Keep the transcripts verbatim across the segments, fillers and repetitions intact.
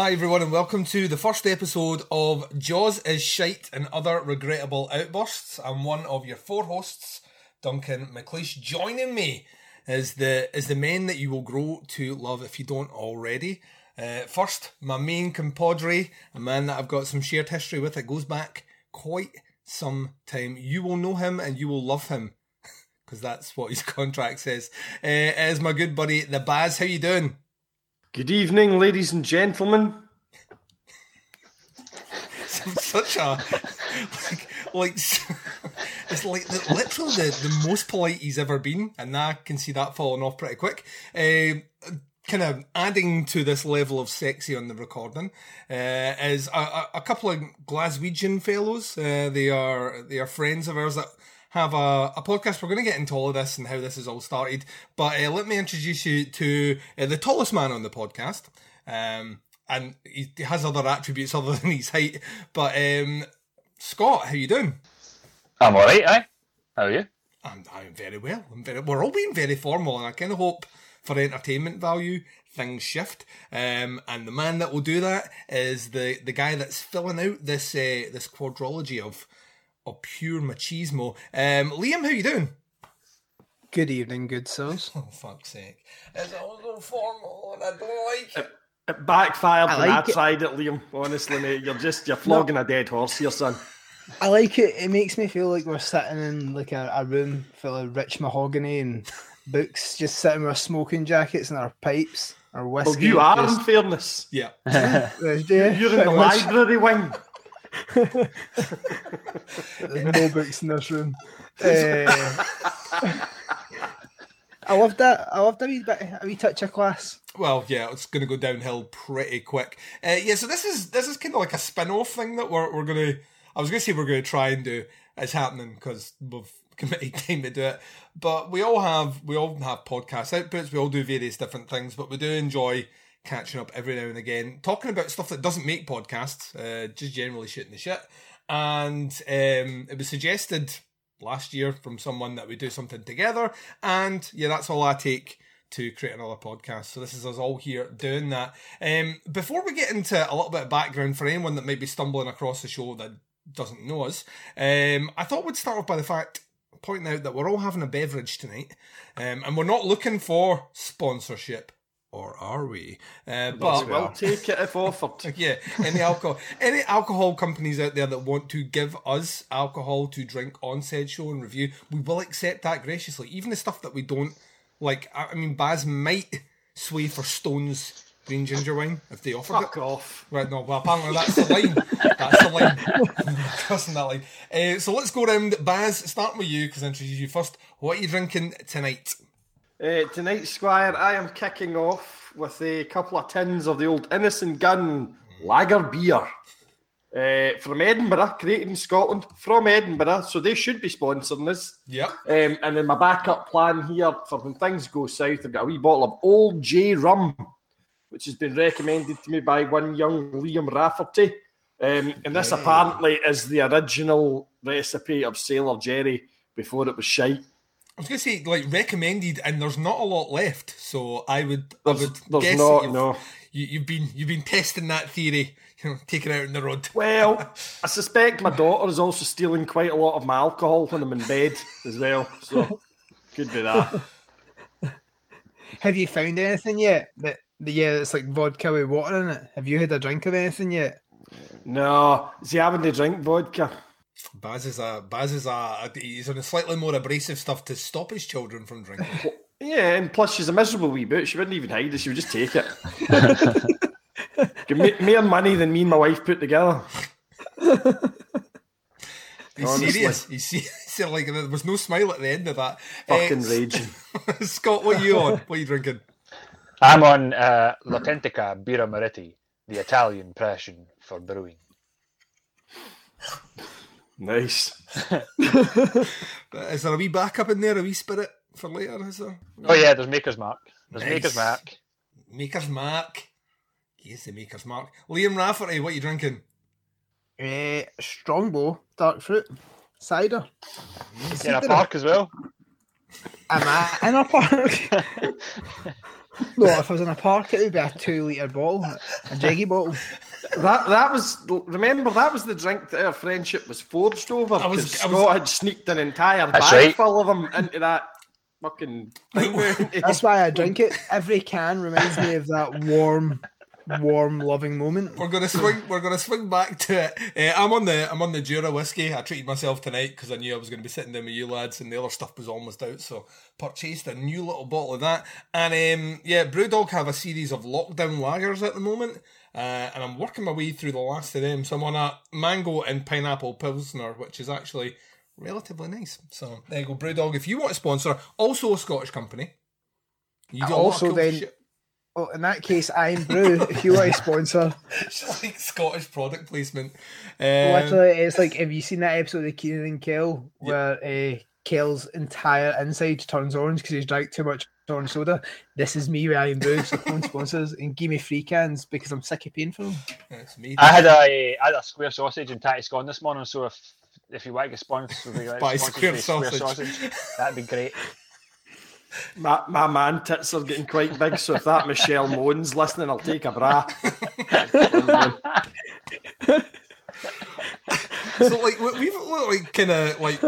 Hi everyone and welcome to the first episode of Jaws is Shite and Other Regrettable Outbursts. I'm one of your four hosts, Duncan McLeish. Joining me is the is the men that you will grow to love if you don't already. Uh, first, my main compadre, a man that I've got some shared history with. It goes back quite some time. You will know him and you will love him, because that's what his contract says. Uh, is my good buddy, The Baz. How you doing? Good evening, ladies and gentlemen. Such a like, like it's like the, literally the, the most polite he's ever been, and I can see that falling off pretty quick. Uh, kind of adding to this level of sexy on the recording uh, is a, a, a couple of Glaswegian fellows. Uh, they are they are friends of ours that have a, a podcast. We're going to get into all of this and how this has all started, but uh, let me introduce you to uh, the tallest man on the podcast, um, and he has other attributes other than his height, but um, Scott, how you doing? I'm alright, aye. How are you? I'm, I'm very well. I'm very, we're all being very formal, and I kind of hope for entertainment value things shift, um, and the man that will do that is the, the guy that's filling out this uh, this quadrology of Of pure machismo. Um, Liam, how you doing? Good evening, good souls. Oh, fuck's sake. It's all so formal and I don't like it. It, it backfired on that side at Liam, honestly, mate. You're just, you're flogging no. a dead horse here, son. I like it. It makes me feel like we're sitting in like a, a room full of rich mahogany and books, just sitting with our smoking jackets and our pipes, our whiskey. Well, you are, just... in fairness. Yeah. yeah You're in the library wing. There's no books in this room. uh, I love that. I love that wee bit, a wee touch of class. Well, yeah, it's going to go downhill pretty quick. Uh, yeah, so this is this is kind of like a spin-off thing that we're we're going to. I was going to say we're going to try and do. It's happening because we've committed time to do it. But we all have we all have podcast outputs. We all do various different things, but we do enjoy catching up every now and again, talking about stuff that doesn't make podcasts, uh, just generally shitting the shit. And um, it was suggested last year from someone that we do something together. And yeah, that's all I take to create another podcast. So this is us all here doing that. Um, before we get into a little bit of background for anyone that might be stumbling across the show that doesn't know us, um, I thought we'd start off by the fact, pointing out that we're all having a beverage tonight, um, and we're not looking for sponsorship. Or are we? Uh, but we will take it if offered. Yeah, any alcohol, any alcohol companies out there that want to give us alcohol to drink on said show and review, we will accept that graciously. Even the stuff that we don't like. I mean, Baz might sway for Stone's green ginger wine if they offered it. Fuck off! Right, no, well apparently that's the line. That's the line. Crossing that line. Uh, so let's go round. Baz, starting with you because I introduced you first. What are you drinking tonight? Uh, tonight, Squire, I am kicking off with a couple of tins of the old Innocent Gun lager beer uh, from Edinburgh, created in Scotland, from Edinburgh, so they should be sponsoring this. Yep. Um, and then my backup plan here for when things go south, I've got a wee bottle of Old J Rum, which has been recommended to me by one young Liam Rafferty. Um, and this yeah. apparently is the original recipe of Sailor Jerry before it was shite. I was going to say, like, recommended, and there's not a lot left, so I would, I would there's guess not, you've, no. you, you've been you've been testing that theory, you know, taking it out on the road. Well, I suspect my daughter is also stealing quite a lot of my alcohol when I'm in bed as well, so could be that. Have you found anything yet? That yeah, it's like vodka with water in it. Have you had a drink of anything yet? No, see, I wouldn't drink vodka. Baz is a Baz is a he's on a slightly more abrasive stuff to stop his children from drinking. Yeah, and plus she's a miserable wee bit. She wouldn't even hide it. She would just take it. Give me more money than me and my wife put together. He's Honestly. serious. He's serious. Like, there was no smile at the end of that. Fucking uh, raging. Scott, what are you on? What are you drinking? I'm on uh, L'Autentica Birra Moretti, the Italian passion for brewing. Nice. Is there a wee backup in there? A wee spirit for later? Is there? Oh yeah, there's Maker's Mark. There's nice. Maker's Mark. Maker's Mark. Yes, the Maker's Mark. Liam Rafferty, what are you drinking? Uh, Strongbow, dark fruit, cider. Is in a park as well? Am I in a park? No, if I was in a park, it would be a two-litre bottle, a jiggy bottle. That that was, remember, that was the drink that our friendship was forged over. I was, Scott I was, had sneaked an entire bag right. full of them into that fucking thing. That's why I drink it. Every can reminds me of that warm... warm, loving moment. We're gonna swing. We're gonna swing back to it. Uh, I'm on the. I'm on the Jura whiskey. I treated myself tonight because I knew I was going to be sitting down with you lads, and the other stuff was almost out. So purchased a new little bottle of that. And um, yeah, BrewDog have a series of lockdown lagers at the moment, uh, and I'm working my way through the last of them. So I'm on a mango and pineapple pilsner, which is actually relatively nice. So there you go, BrewDog. If you want to sponsor, also a Scottish company. You got also a lot of cool then. Shit. Well, in that case, I'm Brew, if you want to sponsor. It's like Scottish product placement. Um, Literally, it's like, have you seen that episode of Keenan and Kel, where yep. uh, Kel's entire inside turns orange because he's drank too much orange soda? This is me with I am Brew, so come on, sponsors, and give me free cans because I'm sick of paying for them. That's me. I had, a, I had a square sausage and Tattiscon this morning, so if if you want to sponsor, buy square sausage. sausage, that'd be great. My, my man tits are getting quite big, so if that Michelle Moan's listening, I'll take a bra. So like we've like kind of like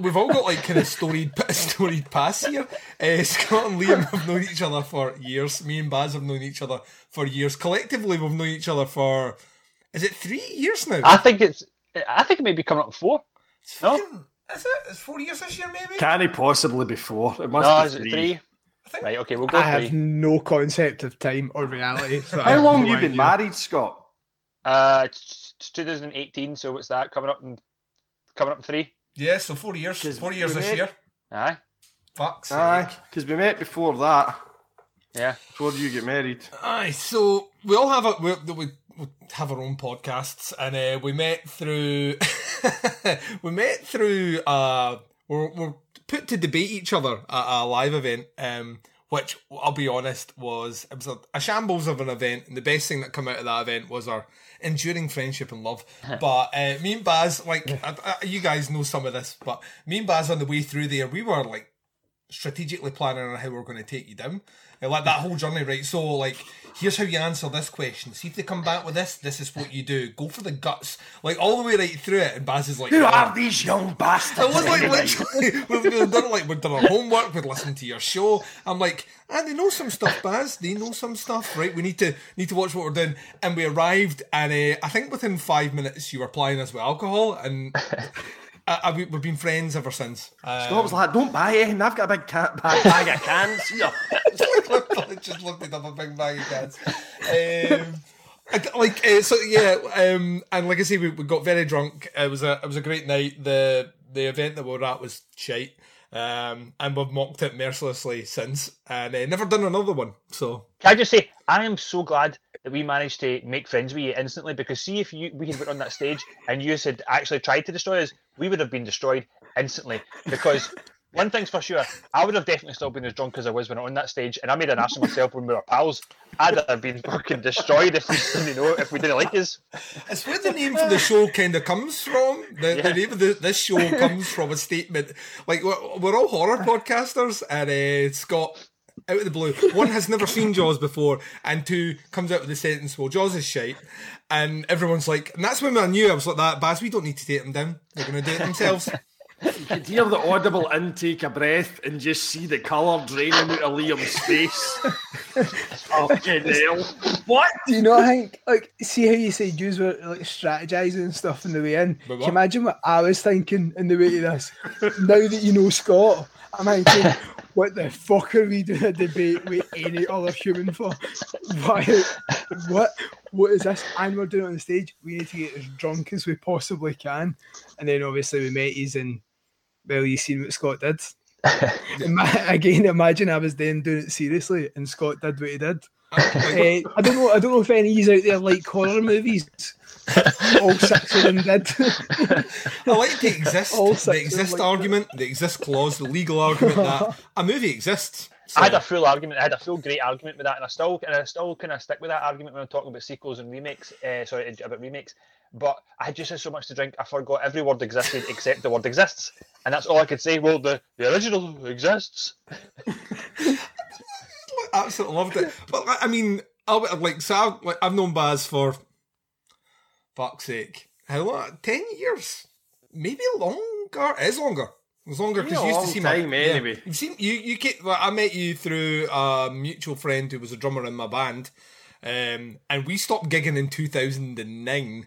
we've all got like kind of storied storied past here. Uh, Scott and Liam have known each other for years. Me and Baz have known each other for years. Collectively, we've known each other for is it three years now? I think it's. I think it may be coming up four. It's no. Fucking, Is it? It's four years this year, maybe? Can it possibly be four? It must no, be is three. It three? I think right, okay, we'll go I three. Have no concept of time or reality. So How long have you been you. married, Scott? Uh, it's twenty eighteen, so what's that? Coming up in coming up in three? Yeah, so four years. Four years this met. year. Aye. Fuck's Aye, because we met before that. Yeah. Before you get married. Aye, so we all have a... We, we, we have our own podcasts, and uh, we met through... we met through... Uh, we're, we're put to debate each other at a live event, um, which, I'll be honest, was, it was a, a shambles of an event, and the best thing that came out of that event was our enduring friendship and love. But uh, me and Baz, like, I, I, you guys know some of this, but me and Baz on the way through there, we were, like, strategically planning on how we're going to take you down. Like that whole journey, right? So, like, here's how you answer this question. See if they come back with this, this is what you do. Go for the guts. Like, all the way right through it. And Baz is like, who oh. are these young bastards? It was like, literally, we've done, like, we've done our homework, we've listened to your show. I'm like, ah, they know some stuff, Baz. They know some stuff, right? We need to need to watch what we're doing. And we arrived, and uh, I think within five minutes, you were plying us with alcohol. And... I, I, we've been friends ever since. Um, Scott was like, don't buy it, and I've got a big ca- bag of cans. Just looked it up, a big bag of cans. Um, I, like, uh, so yeah, um, and like I say, we, we got very drunk. It was a it was a great night. The the event that we were at was shite, um, and we've mocked it mercilessly since, and uh, never done another one. So can I just say, I am so glad that we managed to make friends with you instantly, because see if you we had been on that stage and you had actually tried to destroy us, we would have been destroyed instantly. Because one thing's for sure, I would have definitely still been as drunk as I was when I was on that stage, and I made an ass of myself when we were pals. I'd have been fucking destroyed if we didn't know if we didn't like us. It's where the name for the show kind of comes from. The, yeah. the name of the, this show comes from a statement. Like we're, we're all horror podcasters, and uh, Scott. Out of the blue, one has never seen Jaws before, and two comes out with the sentence, well, Jaws is shite, and everyone's like, and that's when I knew, I was like, that, Baz, we don't need to take them down, they're going to do it themselves. You could hear the audible intake of breath and just see the colour draining out of Liam's face. Fucking hell. What? Do you know, Hank? Like, see how you say Jews were like strategising and stuff on the way in? Can you imagine what I was thinking on the way to this? Now that you know Scott, I'm thinking, what the fuck are we doing a debate with any other human for? Why? What? What is this? And we're doing it on the stage. We need to get as drunk as we possibly can. And then obviously we met his and well, you've seen what Scott did. Again, imagine I was then doing it seriously, and Scott did what he did. uh, I don't know. I don't know if any of you out there like horror movies. All six of them did. I like the exist, All the exist argument, like the exist clause, the legal argument that a movie exists. So. I had a full argument. I had a full great argument with that, and I still and I still kind of stick with that argument when I'm talking about sequels and remakes. Uh, sorry, about remakes. But I just had so much to drink, I forgot every word existed except the word exists, and that's all I could say. Well, the, the original exists. Absolutely loved it. But I mean, I've like so I've, like, I've known Baz for fuck's sake, how long? Ten years, maybe longer. It's longer. It's longer because you used to see my time, anyway. Yeah, you've seen you. You get. Well, I met you through a mutual friend who was a drummer in my band, um, and we stopped gigging in two thousand and nine.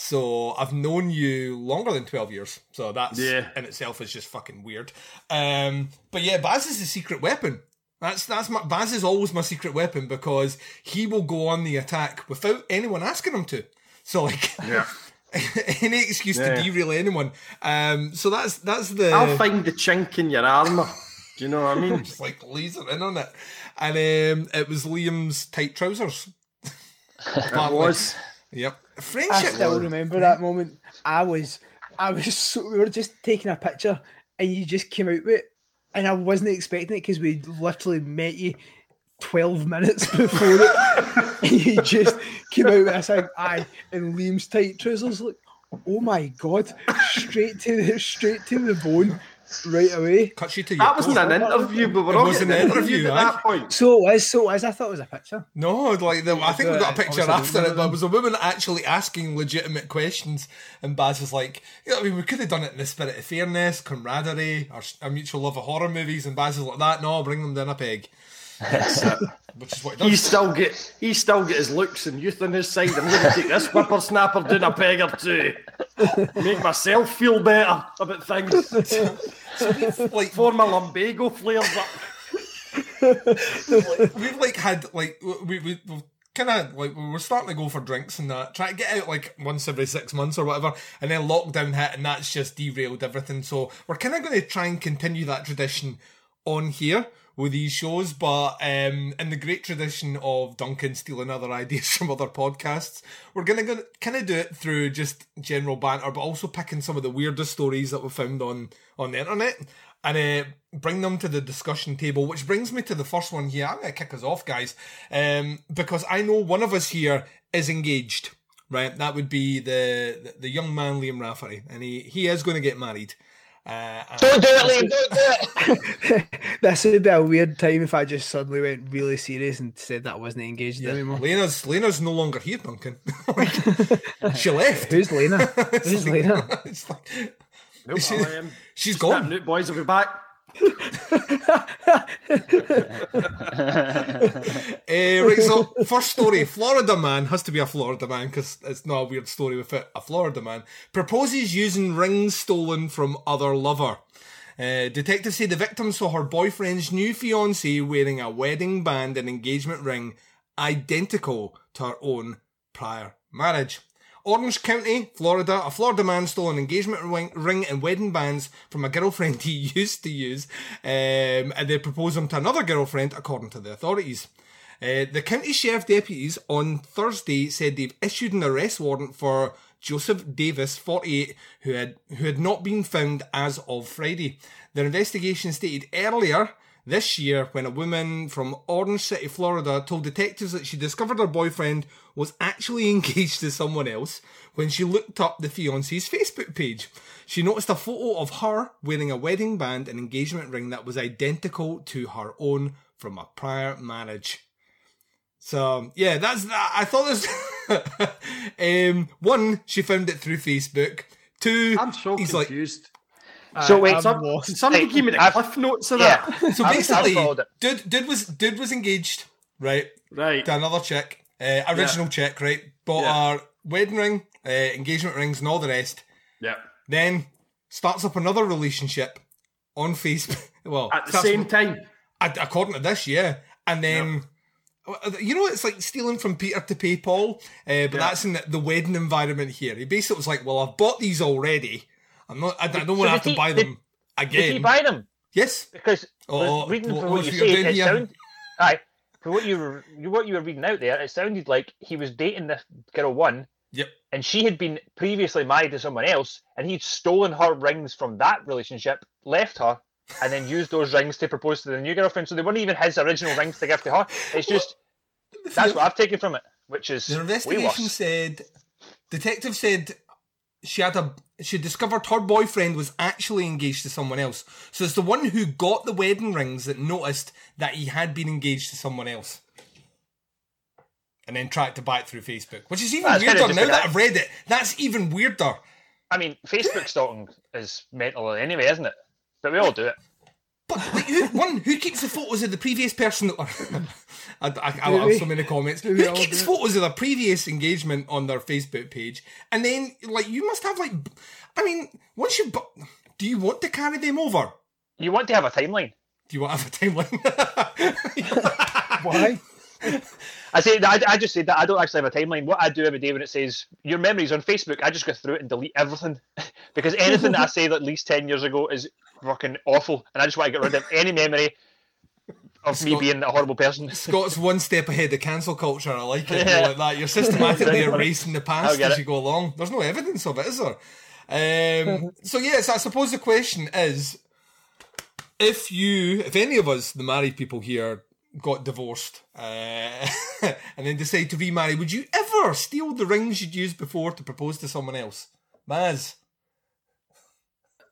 So I've known you longer than twelve years. So that's yeah. in itself is just fucking weird. Um, but yeah, Baz is the secret weapon. That's that's my Baz is always my secret weapon because he will go on the attack without anyone asking him to. So like. Yeah. Any excuse yeah. to derail anyone. Um, so that's that's the. I'll find the chink in your armour. Do you know what I mean? Just like laser in on it, and um, it was Liam's tight trousers. It was. Yep. Friendship. I still was. remember that moment. I was, I was so. We were just taking a picture, and you just came out with it, and I wasn't expecting it because we literally met you twelve minutes before it. He just came out with this eye in Liam's tight trousers. Like, oh my god! Straight to the straight to the bone, right away. Cut you to your that wasn't an interview, but we're it wasn't an interview at that point. So it was, so it was. I thought it was a picture. No, like the, I think we got a picture after it. There was a woman actually asking legitimate questions, and Baz was like, you know, I mean, we could have done it in the spirit of fairness, camaraderie, or a mutual love of horror movies, and Baz is like, that no, I'll bring them down a peg. Which is what he does. He still get he still get his looks and youth on his side. I'm going to take this whippersnapper down a peg or two, make myself feel better about things. Like before my lumbago flares up. We've like had like we we kind of like we were starting to go for drinks and that, try to get out like once every six months or whatever, and then lockdown hit and that's just derailed everything. So we're kind of going to try and continue that tradition on here with these shows, but um, in the great tradition of Duncan stealing other ideas from other podcasts, we're going to kind of do it through just general banter, but also picking some of the weirdest stories that we found on, on the internet and uh, bring them to the discussion table, which brings me to the first one here. I'm going to kick us off, guys, um, because I know one of us here is engaged, right? That would be the the young man, Liam Rafferty, and he, he is going to get married. Uh, don't do it, Liam, don't do it. This would be a weird time if I just suddenly went really serious and said that I wasn't engaged yeah. anymore. Lena's Lena's no longer here, Duncan. Like, she left. Who's Lena? Who's like, Lena? It's like, nope, she, I am. She's gone. New boys will be back. uh, right, so first story. Florida man has to be a Florida man because it's not a weird story without a Florida man proposes using rings stolen from other lover. Uh, detectives say the victim saw her boyfriend's new fiancée wearing a wedding band and engagement ring identical to her own prior marriage. Orange County, Florida, a Florida man stole an engagement ring, ring and wedding bands from a girlfriend he used to use, um, and they proposed them to another girlfriend, according to the authorities. Uh, the county sheriff deputies on Thursday said they've issued an arrest warrant for Joseph Davis, forty-eight, who had, who had not been found as of Friday. Their investigation stated earlier this year, when a woman from Orange City, Florida, told detectives that she discovered her boyfriend was actually engaged to someone else when she looked up the fiancé's Facebook page. She noticed a photo of her wearing a wedding band and engagement ring that was identical to her own from a prior marriage. So, yeah, that's... I thought this... um, one, she found it through Facebook. Two... I'm so confused. Like, So wait, some, somebody like, gave me the I've, cliff notes of yeah. that. So basically, dude, dude was dude was engaged, right? Right. To another chick, uh, original yeah. chick, right? Bought yeah. her wedding ring, uh, engagement rings, and all the rest. Yeah. Then starts up another relationship on Facebook. Well, at the same up, time, according to this, yeah. And then yep. you know, it's like stealing from Peter to pay Paul, uh, but yep. that's in the, the wedding environment here. He basically was like, "Well, I've bought these already. I'm not. I, I don't want to have to buy them again." Did he buy them? Yes, because oh, reading from what you said, it sounded. Aye, for what you were, what you were reading out there, it sounded like he was dating this girl one. Yep. And she had been previously married to someone else, and he'd stolen her rings from that relationship, left her, and then used those rings to propose to the new girlfriend. So they weren't even his original rings to give to her. It's just, well, that's what I've taken from it, which is the investigation said, detective said she had a, she discovered her boyfriend was actually engaged to someone else. So it's the one who got the wedding rings that noticed that he had been engaged to someone else. And then tried to buy it through Facebook, which is even that's weirder kind of now that I've read it. That's even weirder. I mean, Facebook stalking is mental anyway, isn't it? But we all do it. But like, who, one, who keeps the photos of the previous person? That were, I, I, I have so many comments. Do who keeps photos of their previous engagement on their Facebook page? And then, like, you must have, like, I mean, once you, do you want to carry them over? You want to have a timeline. Do you want to have a timeline? Why? I say that I, I just say that I don't actually have a timeline. What I do every day when it says your memories on Facebook, I just go through it and delete everything because anything that I say that at least ten years ago is fucking awful, and I just want to get rid of any memory of Scott, me being a horrible person. Scott's one step ahead of cancel culture. I like it. Yeah. Like that. You're systematically erasing the past as you go along. There's no evidence of it, is there? Um, so yes, I suppose the question is, if you, if any of us, the married people here, got divorced uh, and then decide to remarry, would you ever steal the rings you'd used before to propose to someone else? Maz?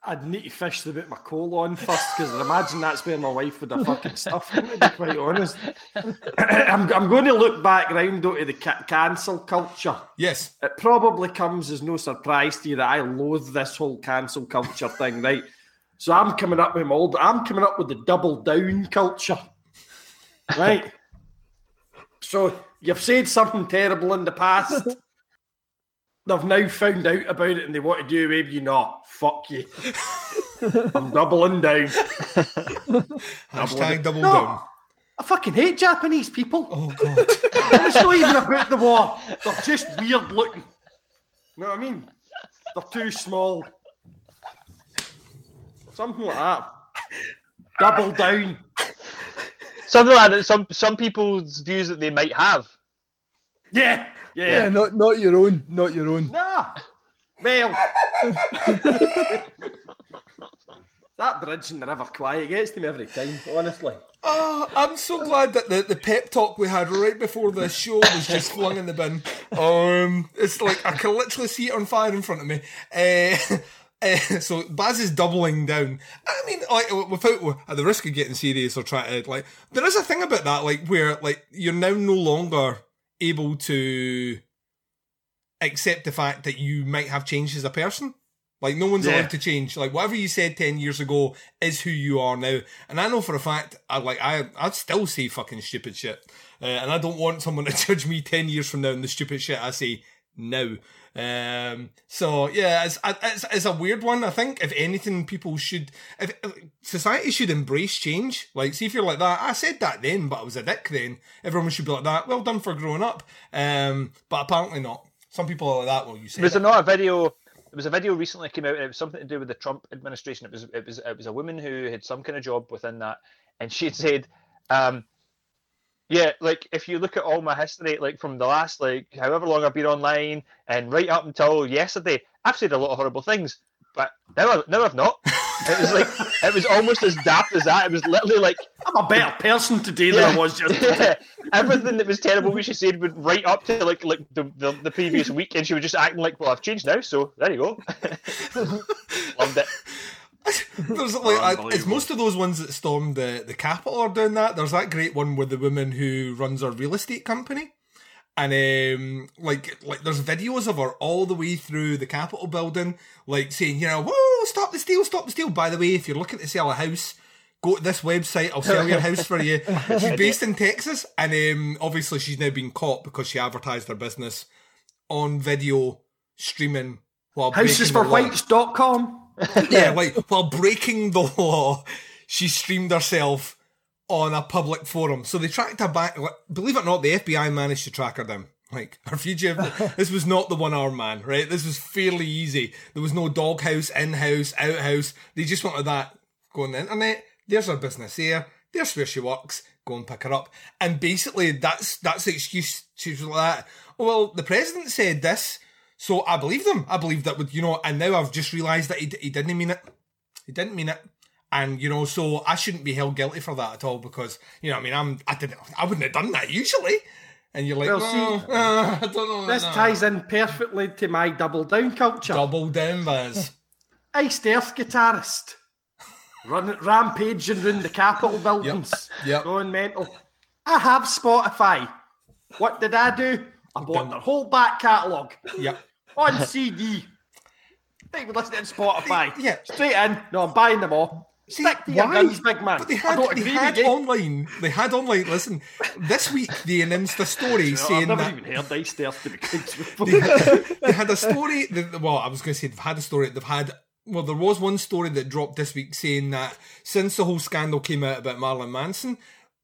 I'd need to fish the bit of my coal on first, because I imagine that's where my wife would have fucking stuff, to be quite honest. I'm, I'm going to look back round though, to the ca- cancel culture. Yes. It probably comes as no surprise to you that I loathe this whole cancel culture thing, right? So I'm coming up with my old, I'm coming up with the double down culture. Right. So you've said something terrible in the past. They've now found out about it and they want to do maybe you not. Fuck you. I'm doubling down. Hashtag doubling double no, down. I fucking hate Japanese people. Oh god. It's not even about the war. They're just weird looking. You know what I mean? They're too small. Something like that. Double down. Something like that. Some some people's views that they might have. Yeah, yeah, yeah. Not not your own. Not your own. Nah. Well, that bridge in the River Kwai gets to me every time. Honestly. Oh, I'm so glad that the, the pep talk we had right before the show was just flung in the bin. Um, it's like I can literally see it on fire in front of me. Uh, Uh, so Baz is doubling down. I mean, like, without at the risk of getting serious or trying to, like, there is a thing about that, like, where, like, you're now no longer able to accept the fact that you might have changed as a person. Like, no one's yeah. allowed to change. Like, whatever you said ten years ago is who you are now. And I know for a fact, I like, I I'd still say fucking stupid shit, uh, and I don't want someone to judge me ten years from now on the stupid shit I say now. Um, so yeah, it's, it's it's a weird one. I think if anything, people should, if, if society should embrace change. Like, see if you're like that. I said that then, but I was a dick then. Everyone should be like that. Well done for growing up. Um, but apparently not. Some people are like that. Well, you said. Was there not a video? There was a video recently came out, and it was something to do with the Trump administration. It was it was it was a woman who had some kind of job within that, and she had said, um. Yeah, like, if you look at all my history, like, from the last, like, however long I've been online, and right up until yesterday, I've said a lot of horrible things, but now, now I've not. It was, like, it was almost as daft as that. It was literally, like... I'm a better person today yeah, than I was just yeah. Everything that was terrible, which she said, would right up to, like, like the, the the previous week, and she was just acting like, well, I've changed now, so there you go. Loved it. There's like, oh, I, it's most of those ones that stormed the, the Capitol are doing that. There's that great one with the woman who runs her real estate company, And um, like, like there's videos of her all the way through the Capitol building, like saying, you know, whoa, stop the steal, stop the steal. By the way, if you're looking to sell a house, go to this website. I'll sell your house for you. She's based in Texas, and um, obviously she's now been caught because she advertised her business on video streaming while houses for whites dot com. Yeah, like while breaking the law, she streamed herself on a public forum. So they tracked her back. Believe it or not, the F B I managed to track her down. Like, her fugitive, this was not the one-armed man, right? This was fairly easy. There was no doghouse, in-house, out-house. They just wanted that. Go on the internet, there's her business here, there's where she works, go and pick her up. And basically, that's that's the excuse. She was like, that. Well, the president said this, so I believe them. I believe that, with, you know, and now I've just realised that he, he didn't mean it. He didn't mean it. And, you know, so I shouldn't be held guilty for that at all because, you know, I mean, I'm, I didn't, I wouldn't have done that usually. And you're like, well, oh, see, uh, I don't know. This no. ties in perfectly to my double down culture. Double down, Baz. Iced Earth guitarist. Run, rampaging round the Capitol buildings. Yep, yep. Going mental. I have Spotify. What did I do? I bought Dun- their whole back catalogue. Yep. On C D. I think we're listening to Spotify. Yeah. Straight in. No, I'm buying them all. See, Stick to your guns, big man. But they had, they had online. They had online. Listen, this week they announced a story you know, saying I've never that, even heard Ice Earth to be before. They had, they had a story. That, well, I was going to say they've had a story. They've had. Well, there was one story that dropped this week saying that since the whole scandal came out about Marilyn Manson,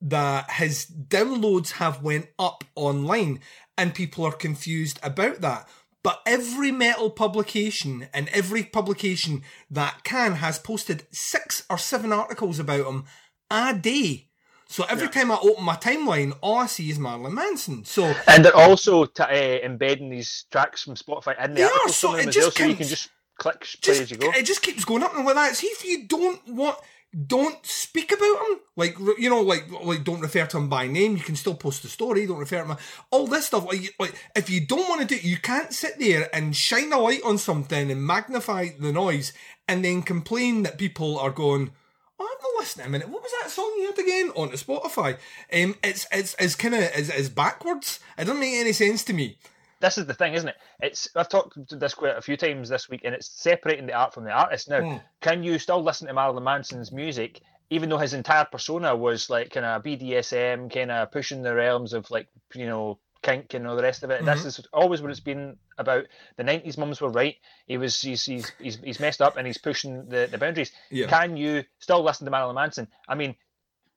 that his downloads have went up online, and people are confused about that. But every metal publication and every publication that can has posted six or seven articles about him a day. So every yeah. time I open my timeline, all I see is Marilyn Manson. So and they're also t- uh, embedding these tracks from Spotify in the articles. So it just well, so you can just click play as you go. It just keeps going up and like that. See, if you don't want, don't speak about him. Like, you know, like, like don't refer to him by name. You can still post the story. Don't refer to him. All this stuff. Like, like if you don't want to do it, you can't sit there and shine a light on something and magnify the noise and then complain that people are going, oh, I'm not listening a minute. What was that song you heard again? Onto Spotify. Um, it's it's, it's kind of is is backwards. It doesn't make any sense to me. This is the thing, isn't it? It's I've talked to this quite a few times this week, and it's separating the art from the artist. Now, mm. can you still listen to Marilyn Manson's music, even though his entire persona was like kind of B D S M, kind of pushing the realms of like, you know, kink and all the rest of it? Mm-hmm. This is always what it's been about. The nineties mums were right. He was he's he's he's, he's messed up and he's pushing the, the boundaries. Yeah. Can you still listen to Marilyn Manson? I mean,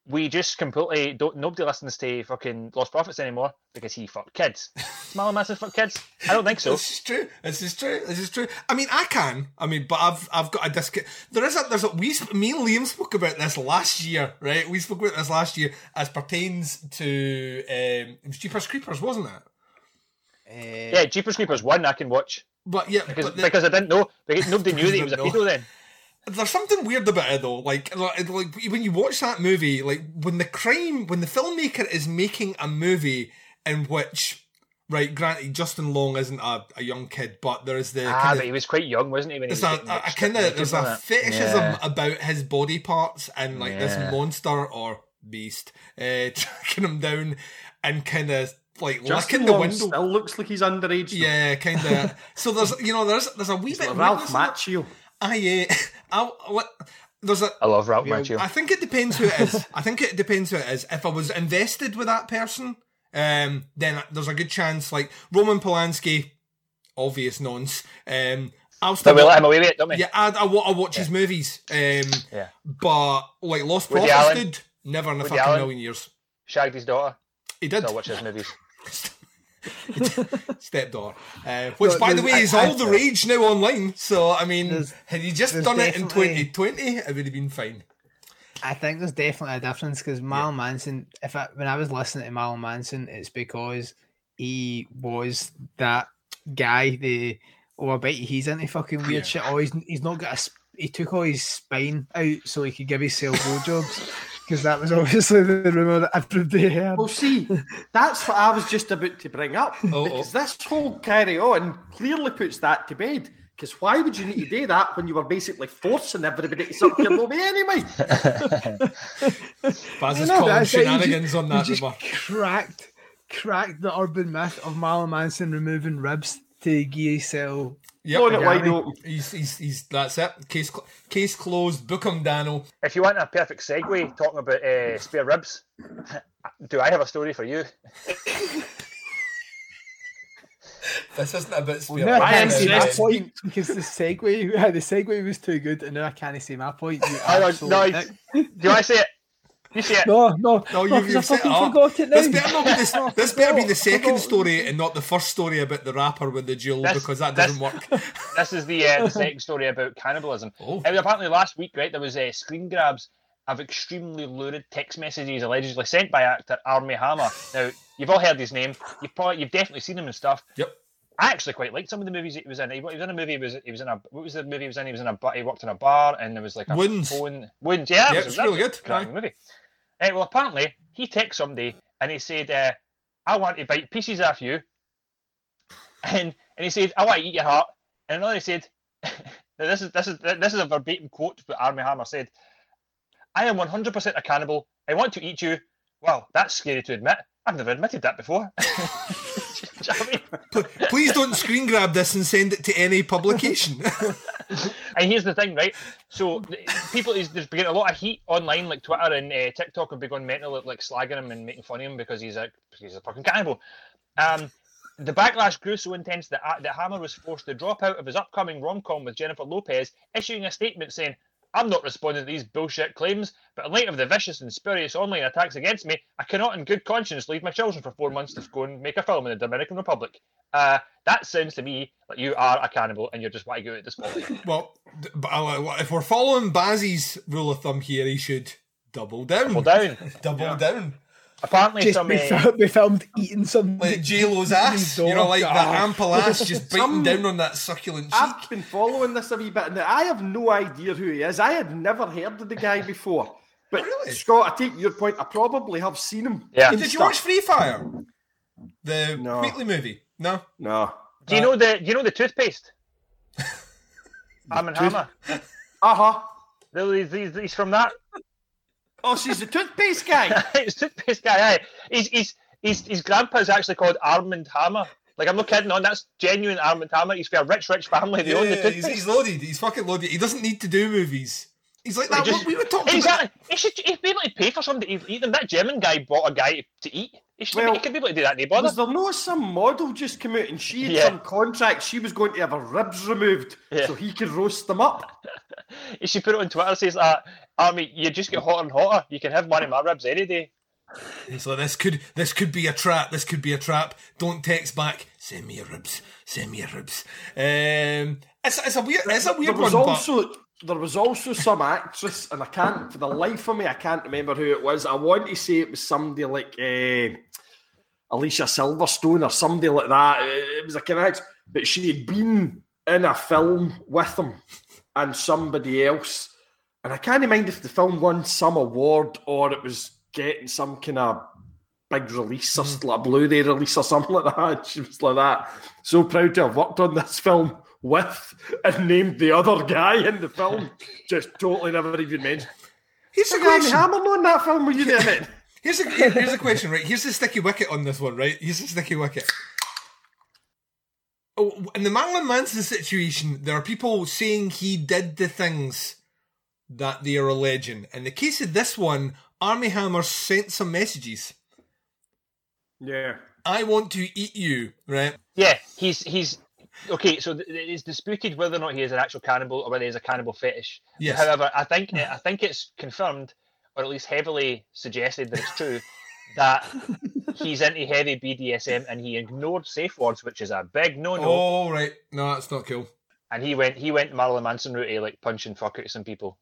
we just completely don't. Nobody listens to fucking Lost Prophets anymore because he fucked kids. Marilyn Manson fucked kids. I don't think so. This is true. This is true. This is true. I mean, I can. I mean, but I've I've got a disc. There is a there's a we me and Liam spoke about this last year, right? We spoke about this last year as pertains to um, it was Jeepers Creepers, wasn't it? Uh, yeah, Jeepers Creepers one. I can watch, but yeah, because but the, because I didn't know because nobody knew that he was a pedo then. There's something weird about it though, like, like like when you watch that movie, like when the crime, when the filmmaker is making a movie in which, right, granted Justin Long isn't a, a young kid, but there is the ah, kinda, but he was quite young, wasn't he? When there's he was a, a, a kind of there's a fetishism yeah. about his body parts and like yeah. this monster or beast uh, tracking him down and kind of. Like licking the window. Still looks like he's underage. Though. Yeah, kind of. So there's, you know, there's there's a wee he's bit. Like Ralph Macchio. I, uh, I, what, there's a. I love Ralph Macchio. I think it depends who it is. I think it depends who it is. If I was invested with that person, um, then there's a good chance. Like Roman Polanski, obvious nonce. Um, I'll still. But we let him away with it, don't we? Yeah, I, I, I watch yeah. his movies. Um, yeah. But like Lost Prophets, dude, never in a fucking million years. Shagged his daughter. He did. Still watch his movies. Stepdaughter, uh, which no, by the way is I, I, all the rage now online. So I mean, had you just done it in twenty twenty, it would have been fine. I think there's definitely a difference because Marilyn yeah. Manson. If I, when I was listening to Marilyn Manson, it's because he was that guy. The oh, I bet you he's into fucking weird yeah. shit. Oh, he's, he's not got a. He took all his spine out so he could give himself blowjobs. Because that was obviously the rumour that everybody heard. Well, see, that's what I was just about to bring up. Uh-oh. Because this whole carry on clearly puts that to bed. Because why would you need to do that when you were basically forcing everybody to suck your mommy anyway? Baz is calling shenanigans just, on that rumour. Cracked cracked the urban myth of Marilyn Manson removing ribs to gear sell. Yep, no, no, no. He's, he's, he's, that's it. Case case closed. Book him, Dano. If you want a perfect segue talking about uh, spare ribs, do I have a story for you? This isn't about spare well, ribs. I can't say my point because the segue, the segue was too good, and now I can't say my point. No, no, do you want to say it? You see it? No, no, no, no you've fucking it forgot it now. This better, not be, this, this better no, be the second story and not the first story about the rapper with the jewel, this, because that doesn't this, work. This is the, uh, the second story about cannibalism. Oh. Uh, apparently last week, right, there was uh, screen grabs of extremely lurid text messages allegedly sent by actor Armie Hammer. Now, you've all heard his name. You've probably, you've definitely seen him and stuff. Yep. I actually quite liked some of the movies he was in. He was in a movie. He was he was in a what was the movie he was in? He was in a he worked in a bar and there was like a Wounds. phone. Wounds, yeah, yeah, it was, it was really good. Cracking movie. Uh, well, apparently, he texted somebody and he said, uh, I want to bite pieces off you. And and he said, I want to eat your heart. And another he said, this is this is this is a verbatim quote, but Armie Hammer said, I am one hundred percent a cannibal. I want to eat you. Well, that's scary to admit. I've never admitted that before. Do you know what I mean? Please don't screen grab this and send it to any publication. And here's the thing, right? So people, is there's been a lot of heat online, like Twitter and uh, TikTok have begun mental, like slagging him and making fun of him because he's a he's a fucking cannibal. Um, the backlash grew so intense that uh, that Hammer was forced to drop out of his upcoming rom-com with Jennifer Lopez, issuing a statement saying, I'm not responding to these bullshit claims, but in light of the vicious and spurious online attacks against me, I cannot in good conscience leave my children for four months to go and make a film in the Dominican Republic. Uh, that sounds to me like you are a cannibal and you're just wanting to go at this point. Well, if we're following Bazzy's rule of thumb here, he should double down. Double down. double yeah. down. Apparently just some... Just uh, be filmed eating some... Like J-Lo's ass, you know, like oh. that ample ass just biting some, down on that succulent cheek. I've been following this a wee bit, and I have no idea who he is. I had never heard of the guy before. But, really? Scott, I take your point, I probably have seen him. Yeah. Did stuff. you watch Free Fire? The no. weekly movie? No? No. Do you know the, do you know the toothpaste? Armand Hammer. Uh-huh. He's, he's, he's from that. Oh, she's the toothpaste guy. He's the toothpaste guy, aye. He's, he's, he's, his grandpa's actually called Armand Hammer. Like, I'm not kidding on, that's genuine Armand Hammer. He's for a rich, rich family. They yeah, own the toothpaste. He's, he's loaded. He's fucking loaded. He doesn't need to do movies. He's like that. He just, we were talking exactly. about... He should he'd be able to pay for somebody to eat them. That German guy bought a guy to eat. He, should well, be, he could be able to do that, no bother. Was there no some model just come out and she had yeah. some contract? She was going to have her ribs removed yeah. so he could roast them up. She put it on Twitter, says that, I mean, you just get hotter and hotter. You can have one of my ribs any day. He's like, this could, this could be a trap. This could be a trap. Don't text back. Send me your ribs. Send me your ribs. Um, it's, it's a weird, it's a weird there was one. Also, but... There was also some actress, and I can't, for the life of me, I can't remember who it was. I want to say it was somebody like uh, Alicia Silverstone or somebody like that. It was a kind of actress, but she had been in a film with him and somebody else. And I can't mind if the film won some award or it was getting some kind of big release, or like a Blu-ray release or something like that. She was like that. So proud to have worked on this film with and named the other guy in the film. Just totally never even mentioned. Here's the question. Hammer on that film, were you there, mate? Here's a, here's a question, right? Here's the sticky wicket on this one, right? Here's the sticky wicket. Oh, in the Marilyn Manson situation, there are people saying he did the things that they are alleging. In the case of this one, Armie Hammer sent some messages. Yeah. I want to eat you, right? Yeah, he's he's okay. So th- it's disputed whether or not he is an actual cannibal or whether he's a cannibal fetish. Yes. However, I think I think it's confirmed, or at least heavily suggested that it's true, that he's into heavy B D S M and he ignored safe words, which is a big no-no. Oh right, no, that's not cool. And he went he went Marilyn Manson route to like punch and fuck out some people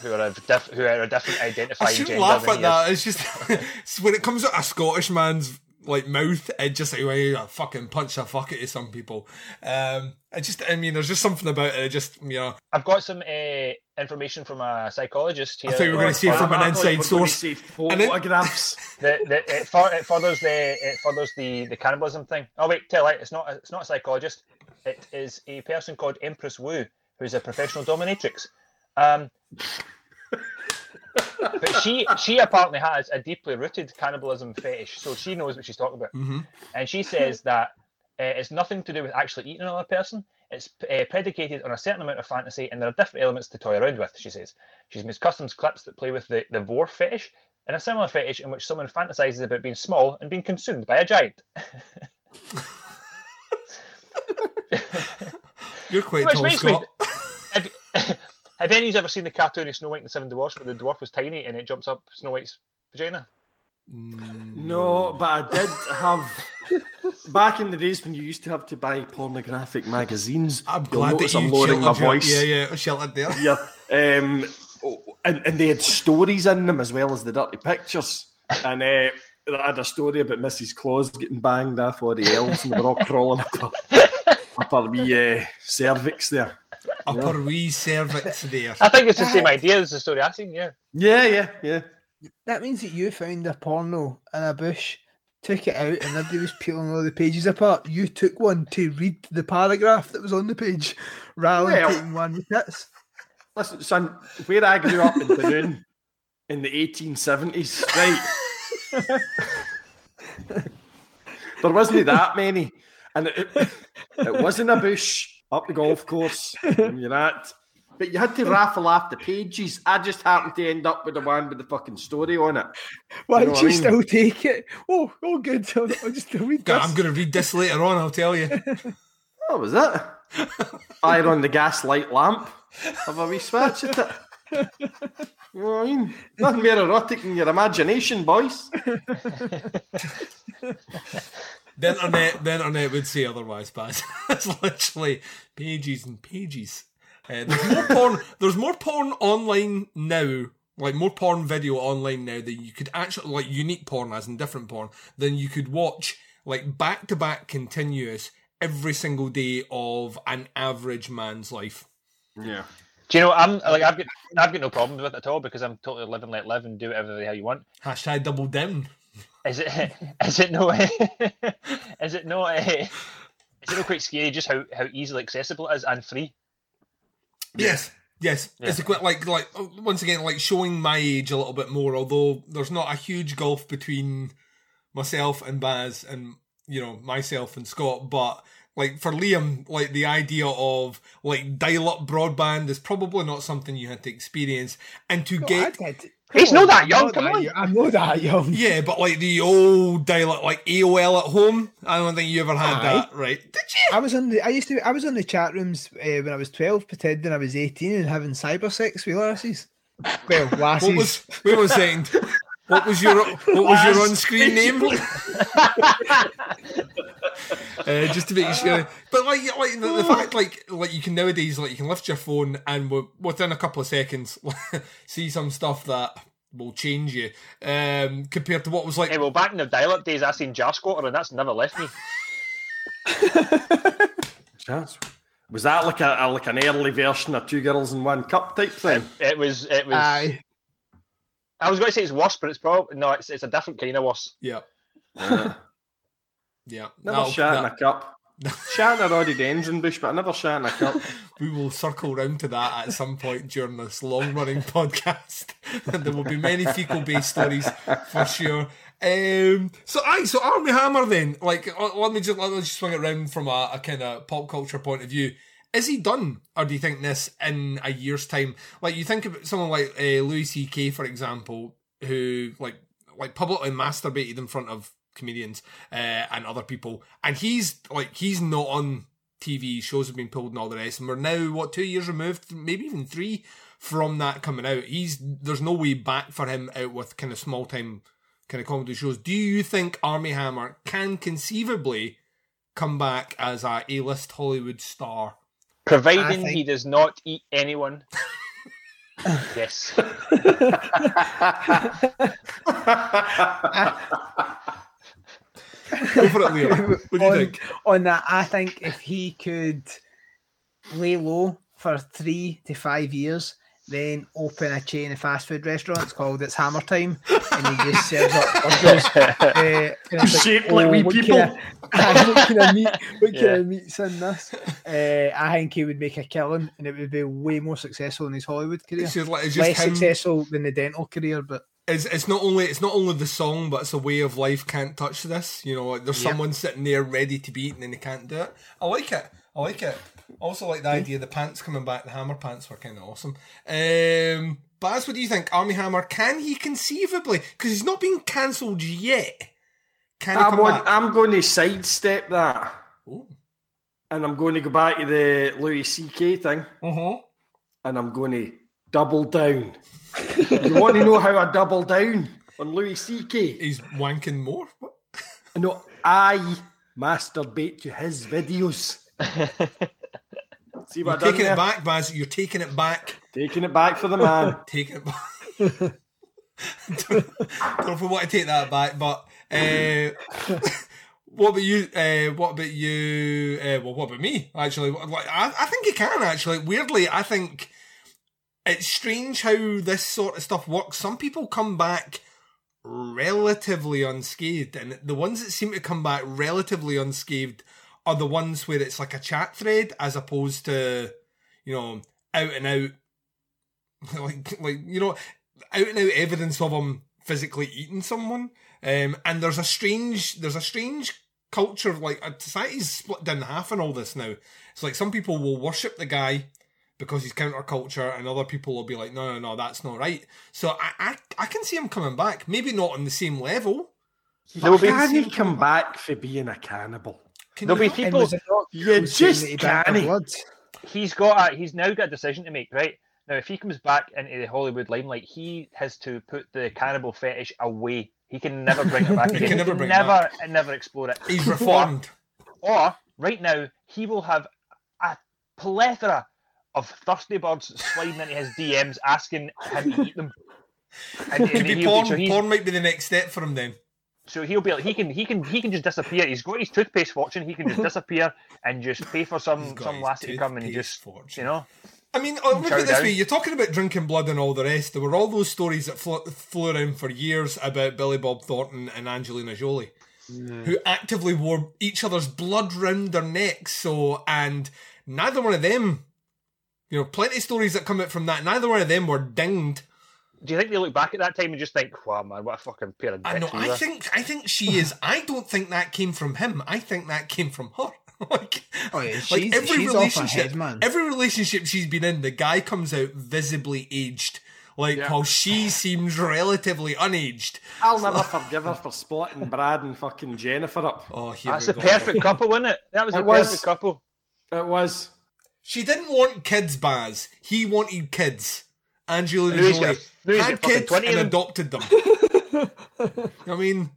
who are a diff- who are a different identifying. I shouldn't laugh at that. Is. It's just when it comes out a Scottish man's like mouth, it just like well, I fucking punch a fuck out of some people. Um, I just I mean there's just something about it. Just you know, I've got some uh, information from a psychologist here. I thought you were going to say from an inside source. Photographs. Then... the, the, it, fur- it furthers the it furthers the, the cannibalism thing. Oh wait, tell it. It's not a, it's not a psychologist. It is a person called Empress Wu, who's a professional dominatrix. Um, But she she apparently has a deeply rooted cannibalism fetish, so she knows what she's talking about. Mm-hmm. And she says that uh, it's nothing to do with actually eating another person. It's uh, predicated on a certain amount of fantasy, and there are different elements to toy around with, she says. She's made customs clips that play with the, the vor fetish, and a similar fetish in which someone fantasizes about being small and being consumed by a giant. You're quite tall, Scott. Me, have, have any of you ever seen the cartoon of Snow White and the Seven Dwarfs where the dwarf was tiny and it jumps up Snow White's vagina? No, but I did have back in the days when you used to have to buy pornographic magazines. I'm glad that I'm lowering my voice. Yeah, yeah, sheltered there. Yeah, um, and and they had stories in them as well as the dirty pictures. And uh, I had a story about Missus Claus getting banged off all the elves, and they were all crawling up her, up her wee uh, cervix there. Up yeah. her wee cervix there. I think it's the same idea as the story I've seen. Yeah. Yeah, yeah, yeah. That means that you found a porno in a bush, took it out, and everybody was peeling all the pages apart. You took one to read the paragraph that was on the page, rather than well, taking one with tits. Listen, son, where I grew up in Dunoon in the eighteen seventies, right? There wasn't that many, and it, it, it wasn't a bush up the golf course. You're at. But you had to raffle off the pages. I just happened to end up with the one with the fucking story on it. Why did you, know you I mean? still take it? Oh, oh, good. I'll, I'll just read God, this. I'm going to read this later on, I'll tell you. What was that? Fire on the gas light lamp. Have a wee swatch at it. You know what I mean? Nothing more erotic than your imagination, boys. The internet, the internet would say otherwise, Baz. It's literally pages and pages. Uh, there's more porn. There's more porn online now, like more porn video online now than you could actually, like unique porn as in different porn, than you could watch like back to back continuous every single day of an average man's life. Yeah. Do you know? I'm like I've got I've got no problems with it at all because I'm totally live and let live and do whatever the hell you want. Hashtag double down. Is it? Is it no? Is it no? Is it no? Quite scary just how how easily accessible it is and free. Yes, yes. Yeah. It's a quite like like once again like showing my age a little bit more. Although there's not a huge gulf between myself and Baz, and you know myself and Scott. But like for Liam, like the idea of like dial-up broadband is probably not something you had to experience. And to no, get, he's not that young. Come on, I'm not that young. Yeah, but like the old dial-up, like A O L at home. I don't think you ever had Aye. that, right? Did you? I was on the. I used to. I was on the chat rooms uh, when I was twelve, pretending I was eighteen and having cyber sex with lassies. Well, lassies. What was? Wait a second. What was your what was your on-screen name? Uh, just to make sure, but like, like the, the fact, like, like you can nowadays, like you can lift your phone and within a couple of seconds see some stuff that will change you. Um, compared to what was like, hey, well, back in the dial-up days, I seen Jar Squatter, and that's never left me. Was that like a, a like an early version of Two Girls in One Cup type thing? It, it was. It was. Aye. I was going to say it's worse, but it's probably no. It's it's a different kind of worse. Yeah. Uh, yeah. Never no, shat that... in a cup. Shat in a Roddy Denzenbush, but I never shat in a cup. We will circle round to that at some point during this long-running podcast, and there will be many fecal-based stories for sure. Um, so, aye, so Armie Hammer. Then, like, let me just let me just swing it round from a, a kind of pop culture point of view. Is he done, or do you think this in a year's time? Like you think about someone like uh, Louis C K, for example, who like like publicly masturbated in front of comedians uh, and other people, and he's like he's not on T V. Shows have been pulled and all the rest, and we're now what two years removed, maybe even three from that coming out. He's there's no way back for him out with kind of small time kind of comedy shows. Do you think Armie Hammer can conceivably come back as a A-list Hollywood star? Providing think... he does not eat anyone. Yes. Go for it, Liam. What do you on, think? On that, I think if he could lay low for three to five years then open a chain of fast food restaurants called It's Hammer Time, and he just serves up burgers. Uh, like, shaped oh, like wee people. Kind of, what kind of meat? What yeah. kind of meat's in this? Uh, I think he would make a killing, and it would be way more successful in his Hollywood career. It's just, it's just less him... successful than the dental career, but. It's, it's not only it's not only the song, but it's a way of life. Can't touch this, you know. Like there's yep. someone sitting there ready to be eaten, and they can't do it. I like it. I like it. Also, like the idea of the pants coming back. The Hammer pants were kind of awesome. Um, Baz, what do you think? Armie Hammer, can he conceivably? Because he's not been cancelled yet. Can he come back? I'm going to sidestep that, Ooh. and I'm going to go back to the Louis C K thing, uh-huh. and I'm going to double down. You want to know how I double down on Louis C K? He's wanking more. What? No, I masturbate to his videos. See what You're I taking it back, Baz. You're taking it back. Taking it back for the man. Taking it back. don't, don't know if we want to take that back, but uh, what about you? Uh, what about you? Uh, well, what about me? Actually, I, I think he can. Actually, weirdly, I think. It's strange how this sort of stuff works. Some people come back relatively unscathed, and the ones that seem to come back relatively unscathed are the ones where it's like a chat thread as opposed to, you know, out and out, like, like you know, out and out evidence of them physically eating someone. Um, and there's a strange, there's a strange culture of like, society's split down half in all this now. It's like some people will worship the guy because he's counterculture, and other people will be like, no, no, no, that's not right. So I, I, I can see him coming back. Maybe not on the same level. There'll be can he come, come back, back for being a cannibal? Can There'll be people. You just can't. He's got. A, he's now got a decision to make, right? Now, if he comes back into the Hollywood limelight, he has to put the cannibal fetish away. He can never bring it back again. He can never, he can never, never, never explore it. He's reformed. Or, or right now, he will have a plethora of thirsty birds sliding into his D Ms asking him to eat them. And, and be porn, be, so porn might be the next step for him then. So he'll be like, he can he can he can just disappear. He's got his toothpaste fortune, he can just disappear and just pay for some some lassie to come and just fortune. You know. I mean, look at it this way, you're talking about drinking blood and all the rest. There were all those stories that flew, flew around for years about Billy Bob Thornton and Angelina Jolie, mm. who actively wore each other's blood round their necks, so and neither one of them You know, plenty of stories that come out from that. Neither one of them were dinged. Do you think they look back at that time and just think, wow, man, what a fucking pair of dicks? I know, I think, I think she is... I don't think that came from him. I think that came from her. like, oh, yeah, she's, like every she's relationship, off her head, man. Every relationship she's been in, the guy comes out visibly aged. Like, yeah. while she seems relatively unaged. I'll never forgive her for spotting Brad and fucking Jennifer up. Oh, here That's we the go. perfect couple, wasn't it? That was it the was, perfect couple. It was... She didn't want kids, Baz. He wanted kids. Angelina Jolie had kids and adopted them. You know what I mean?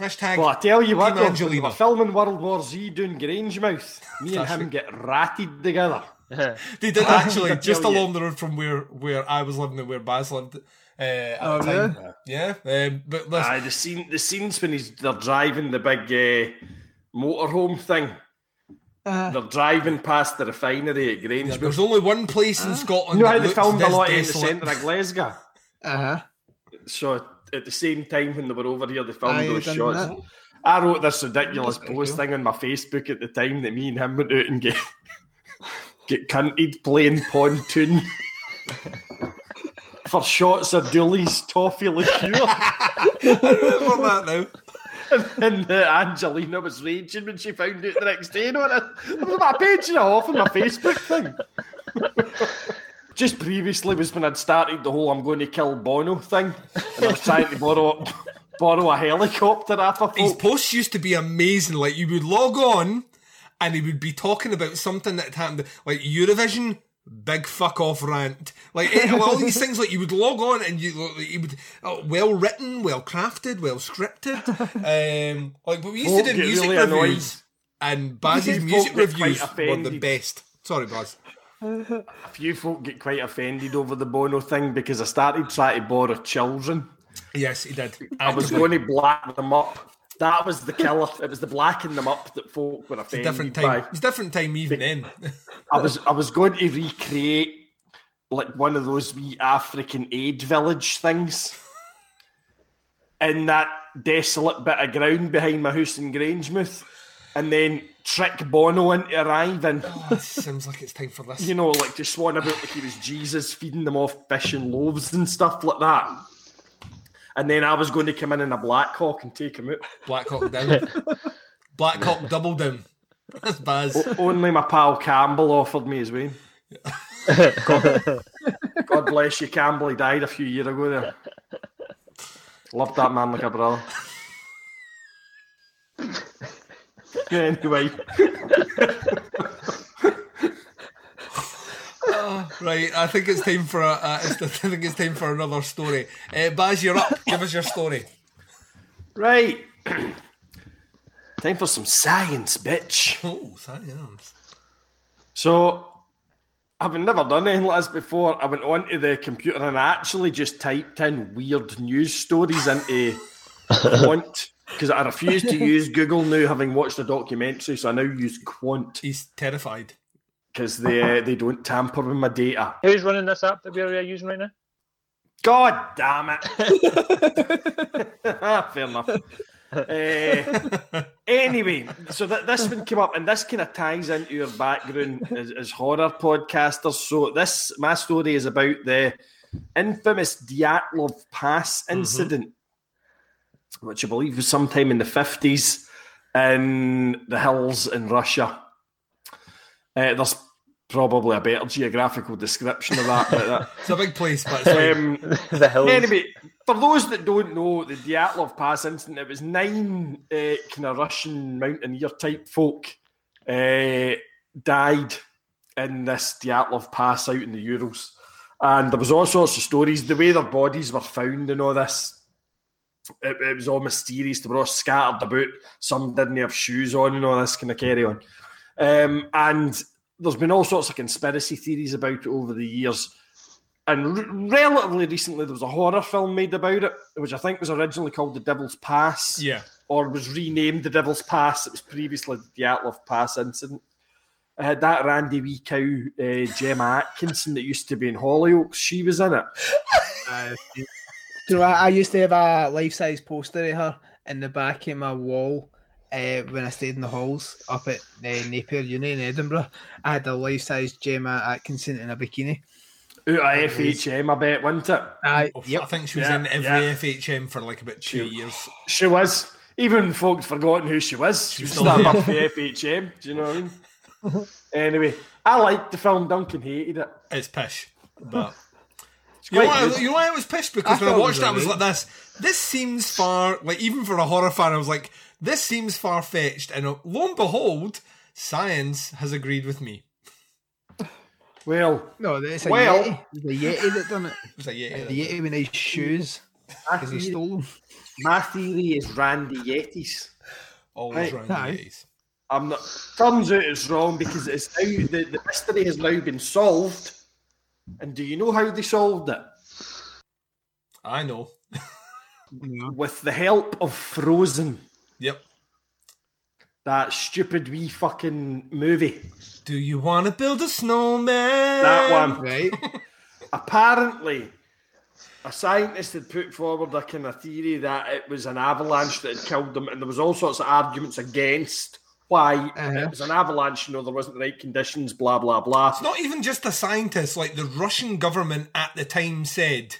Hashtag well, I tell you what, Angelina. We're filming World War Z doing Grangemouth. Me and him get ratted together. They did actually, just along the road from where, where I was living and where Baz lived. Uh, oh, really? Yeah. Um, but uh, the, scene, the scenes when he's, they're driving the big uh, motorhome thing. Uh, They're driving past the refinery at Grangemouth. Yeah, there's only one place in uh, Scotland. You know how they filmed a lot in the centre of Glasgow? Uh-huh. So at the same time when they were over here, they filmed Aye, those shots. That. I wrote this ridiculous post thing on my Facebook at the time that me and him went out and get, get cunted playing pontoon for shots of Dooley's toffee liqueur. I remember that now. And uh, Angelina was raging when she found out the next day. You know, I was about a page and a half on my Facebook thing. Just previously was when I'd started the whole "I'm going to kill Bono" thing, and I was trying to borrow borrow a helicopter after folk. His posts used to be amazing. Like you would log on, and he would be talking about something that had happened, like Eurovision. Big fuck off rant, like all these things. Like you would log on and you, you would oh, well written, well crafted, well scripted. Um, like but we used folk to do music really reviews, annoyed. And Baz's music reviews were the best. Sorry, Baz. A few folk get quite offended over the Bono thing because I started trying to borrow children. Yes, he did. I was going to black them up. That was the killer. It was the blacking them up that folk were offended by. It's a different time even then. I was I was going to recreate like one of those wee African aid village things in that desolate bit of ground behind my house in Grangemouth, and then trick Bono into arriving. Oh, it seems like it's time for this. You know, like just swan about like he was Jesus, feeding them off fish and loaves and stuff like that. And then I was going to come in in a Black Hawk and take him out. Black Hawk down. Black Hawk double down. That's Baz. O- only my pal Campbell offered me his way. God, God bless you, Campbell. He died a few years ago there. Loved that man like a brother. Anyway. uh, right, I think it's time for a, uh, it's, I think it's time for another story. Uh, Baz, you're up. Give us your story. Right. Time for some science, bitch. Oh, science. So, having never done anything like this before, I went onto the computer and I actually just typed in weird news stories into Quant, because I refuse to use Google now, having watched a documentary, so I now use Quant. He's terrified. Because they, uh, they don't tamper with my data. Who's running this app that we're using right now? God damn it. Fair enough. uh, anyway, so that this one came up, and this kind of ties into your background as, as horror podcasters. So this, my story is about the infamous Dyatlov Pass incident, mm-hmm. which I believe was sometime in the fifties in the hills in Russia. Uh, there's probably a better geographical description of that. But that it's a big place, but it's um, the hills. Anyway, for those that don't know, the Dyatlov Pass incident, it was nine uh, kind of Russian mountaineer type folk uh, died in this Dyatlov Pass out in the Urals. And there was all sorts of stories. The way their bodies were found and all this, it, it was all mysterious. They were all scattered about. Some didn't have shoes on and all this kind of carry on. Um, and there's been all sorts of conspiracy theories about it over the years. And re- relatively recently, there was a horror film made about it, which I think was originally called The Devil's Pass. Yeah. Or was renamed The Devil's Pass. It was previously the Dyatlov Pass incident. I had that randy wee cow, uh, Gemma Atkinson, that used to be in Hollyoaks. She was in it. uh, she- so I, I used to have a life-size poster of her in the back of my wall. Uh, when I stayed in the halls up at uh, Napier Uni in Edinburgh, I had a life-size Gemma Atkinson in a bikini. Out of F H M, I bet, wasn't it? Uh, yep. I think she was yeah, in every yeah. F H M for like about two she, years. She was. Even folks forgotten who she was. She was still above the F H M. Do you know what I mean? Anyway, I liked the film. Duncan hated it. It's pish. But you know, why, you know why it was pish? Because I when I watched it, I was like this. This seems far, like even for a horror fan, I was like, this seems far-fetched, and lo and behold, science has agreed with me. Well, no, it's a well, Yeti. It was a Yeti that done it. It was a Yeti. The Yeti with his shoes, because he stole them. My theory is Randy Yetis. Always right. Randy no. Yetis. I'm not, turns out it's wrong, because it's now, the, the mystery has now been solved, and do you know how they solved it? I know. With the help of Frozen. Yep. That stupid wee fucking movie. Do you want to build a snowman? That one, right? Apparently, a scientist had put forward a kind of theory that it was an avalanche that had killed them, and there was all sorts of arguments against why uh-huh. it was an avalanche, you know, there wasn't the right conditions, blah, blah, blah. It's not even just a scientist. Like, the Russian government at the time said...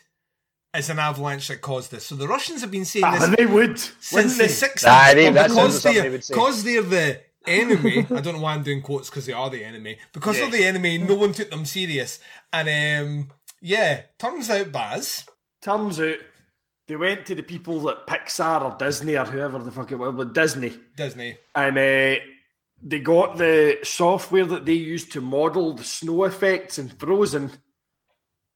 it's an avalanche that caused this. So the Russians have been saying ah, this they would. Since they? the sixties. Nah, they, because they're, they would say. Because they're the enemy. I don't know why I'm doing quotes, because they are the enemy. Because yeah. they're the enemy, no one took them serious. And um, yeah, turns out, Baz. Turns out they went to the people that Pixar or Disney or whoever the fuck it was, but Disney. Disney. And uh, they got the software that they used to model the snow effects in Frozen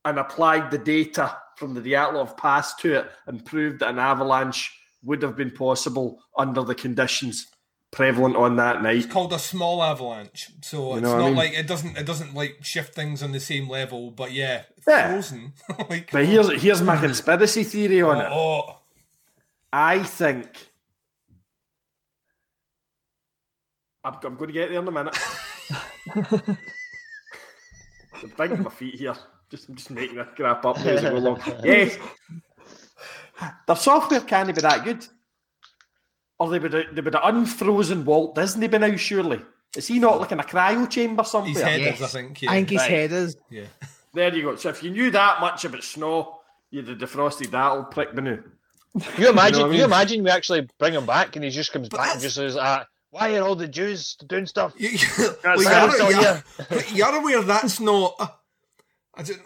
and applied the data from the Dyatlov Pass to it and proved that an avalanche would have been possible under the conditions prevalent on that night. It's called a small avalanche, so you it's not I mean? like it doesn't it doesn't like shift things on the same level. But yeah, yeah. Frozen. like, but here's here's my conspiracy theory on oh, it. Oh. I think I'm, I'm going to get there in a minute. I'm banging my feet here. Just, just making that crap up as we go along. Yes. Their software can't be that good. Or they would have, they would have unfrozen Walt Disney by now, surely. Is he not like in a cryo chamber somewhere? His head yes. is, I think. Yeah. I think his right. head is. Yeah. There you go. So if you knew that much about snow, you'd have defrosted that old prick by now. You imagine, you know I mean? You imagine we actually bring him back and he just comes but back that's... and just says, uh, why are all the Jews doing stuff? You, you, well, you're, you're, you're aware that's not... Uh, I don't,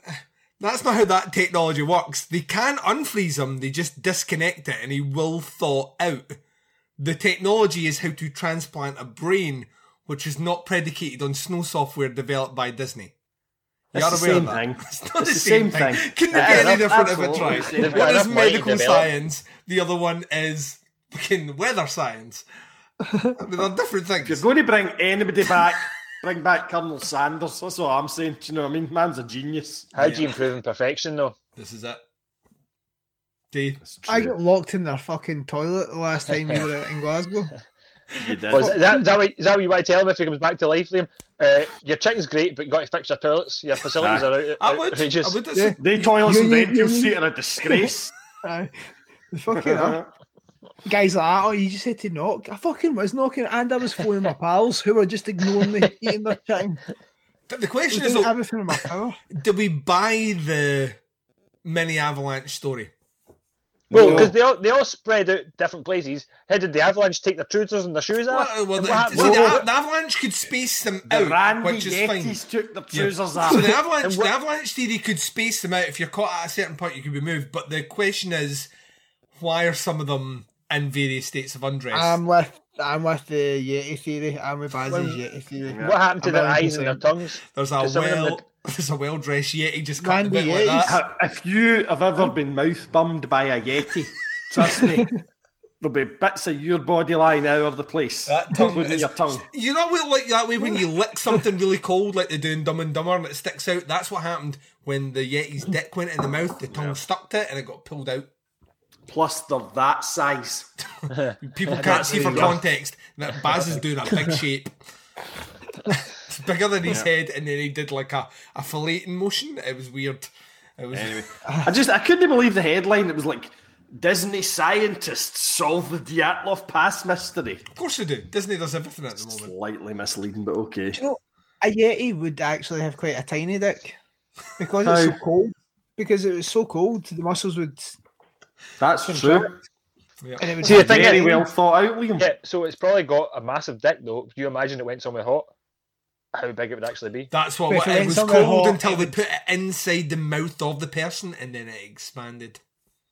that's not how that technology works. They can unfreeze him, they just disconnect it and he will thaw out. The technology is how to transplant a brain, which is not predicated on snow software developed by Disney. It's the same thing. It's not the same thing. Couldn't get any different if it tried. One is medical science, the other one is fucking weather science. They're different things. If you're going to bring anybody back, bring back Colonel Sanders. That's what I'm saying. Do you know what I mean? Man's a genius. How do you improve on perfection, though? This is it. Dave. I got locked in their fucking toilet the last time we were in Glasgow. You did. Well, is, that, is, that what, is that what you want to tell him if he comes back to life, Liam? Uh, your chicken's great, but you've got to fix your toilets. Your facilities are out, I would, outrageous. I would yeah. The toilets in the empty seat are a disgrace. Aye. Fucking up. Guys like that, oh, you just had to knock. I fucking was knocking, and I was phoning my pals who were just ignoring me, eating their chicken. The question is, everything in my power. Did we buy the mini avalanche story? Well, because no. they all they all spread out different places. How did the avalanche take their trousers and their shoes off? Well, well, the, so well, the, the avalanche could space them the out, Randy which is Yetis fine. Took their trousers yeah. off. So the avalanche, the avalanche theory could space them out. If you're caught at a certain point, you could be moved. But the question is, why are some of them in various states of undress? I'm with I'm with the Yeti theory. I'm with Baz's well, Yeti theory. Yeah. What happened to I'm their eyes and their tongues? There's a well. There's a well-dressed Yeti just cut the like that. If you have ever been mouth-bummed by a Yeti, trust me, there'll be bits of your body lying out of the place. That tongue is, your tongue. You know what like that way when you lick something really cold like they do in Dumb and Dumber and it sticks out? That's what happened when the Yeti's dick went in the mouth, the tongue yeah. stuck to it and it got pulled out. Plus, they're that size. People can't see for context that Baz is doing a big shape. It's bigger than his yeah. head, and then he did like a, a filleting motion. It was weird. It was anyway. I just I couldn't believe the headline. It was like Disney scientists solve the Dyatlov Pass mystery. Of course they do. Disney does everything at the moment. Slightly misleading, but okay. Do you know, a Yeti would actually have quite a tiny dick because it's so cold. Because it was so cold, the muscles would. That's contract. True. Yeah. And it would See, be the thing very well thought out, Liam. Yeah, so it's probably got a massive dick though. Do you imagine it went somewhere hot? How big it would actually be. That's what, what it was cold hot, until it they would... put it inside the mouth of the person and then it expanded.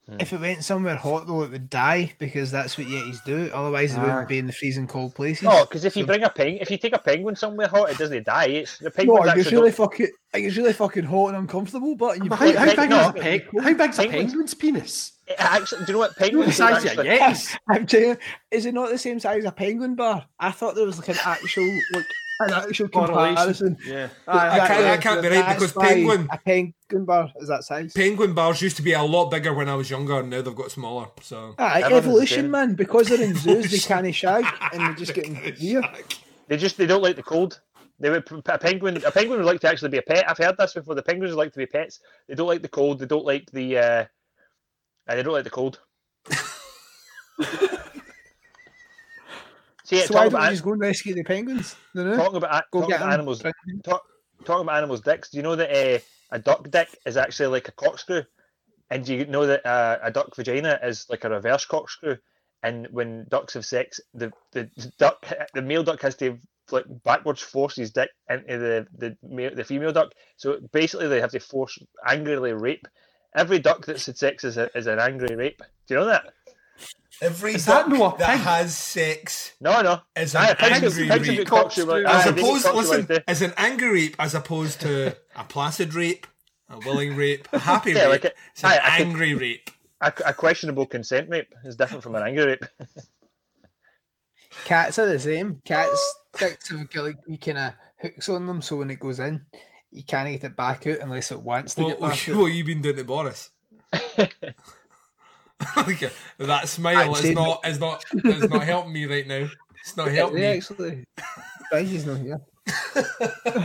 Hmm. If it went somewhere hot though, it would die because that's what Yetis do. Otherwise, ah. they wouldn't be in the freezing cold places. Oh, because if you so... bring a penguin, if you take a penguin somewhere hot, it doesn't die. It's the penguin. No, it's really don't... fucking. It's really fucking hot and uncomfortable. But you how, how, how, big big no, pe- how big's a penguin's penis? It actually, do you know what penguins are actually? Yes. I'm telling you, is it not the same size as a penguin bar? I thought there was like an actual like. An actual comparison. Yeah. I, I can't, I can't be right because penguin. A penguin bar is that size. Penguin bars used to be a lot bigger when I was younger and now they've got smaller. So ah, evolution, man. Because they're in zoos, they can't shag and they're just getting here. They just they don't like the cold. They would a penguin a penguin would like to actually be a pet. I've heard this before. The penguins would like to be pets. They don't like the cold. They don't like the uh, they don't like the cold. See, so why don't we an- just go and rescue the penguins? No, no. Talking about, go talking about animals, talk, talking about animals' dicks. Do you know that uh, a duck dick is actually like a corkscrew, and do you know that uh, a duck vagina is like a reverse corkscrew? And when ducks have sex, the, the duck, the male duck has to like backwards force his dick into the the, male, the female duck. So basically, they have to force angrily rape. Every duck that's had sex is a, is an angry rape. Do you know that? Every is duck that, no, that has sex, no, no, is an angry rape. As opposed, listen, is an angry rape as opposed to a placid rape, a willing rape, a happy yeah, rape. Like a, it's aye, an angry a, rape. A, a questionable consent rape is different from an angry rape. Cats are the same. Cats' dicks have got like you kind of hooks on them, so when it goes in, you can't get it back out unless it wants to well, get back well, out. What have you been doing to Boris? Okay. That smile is not, is not is not helping me right now. It's not helping yeah, me. Actually, Biggie's not here.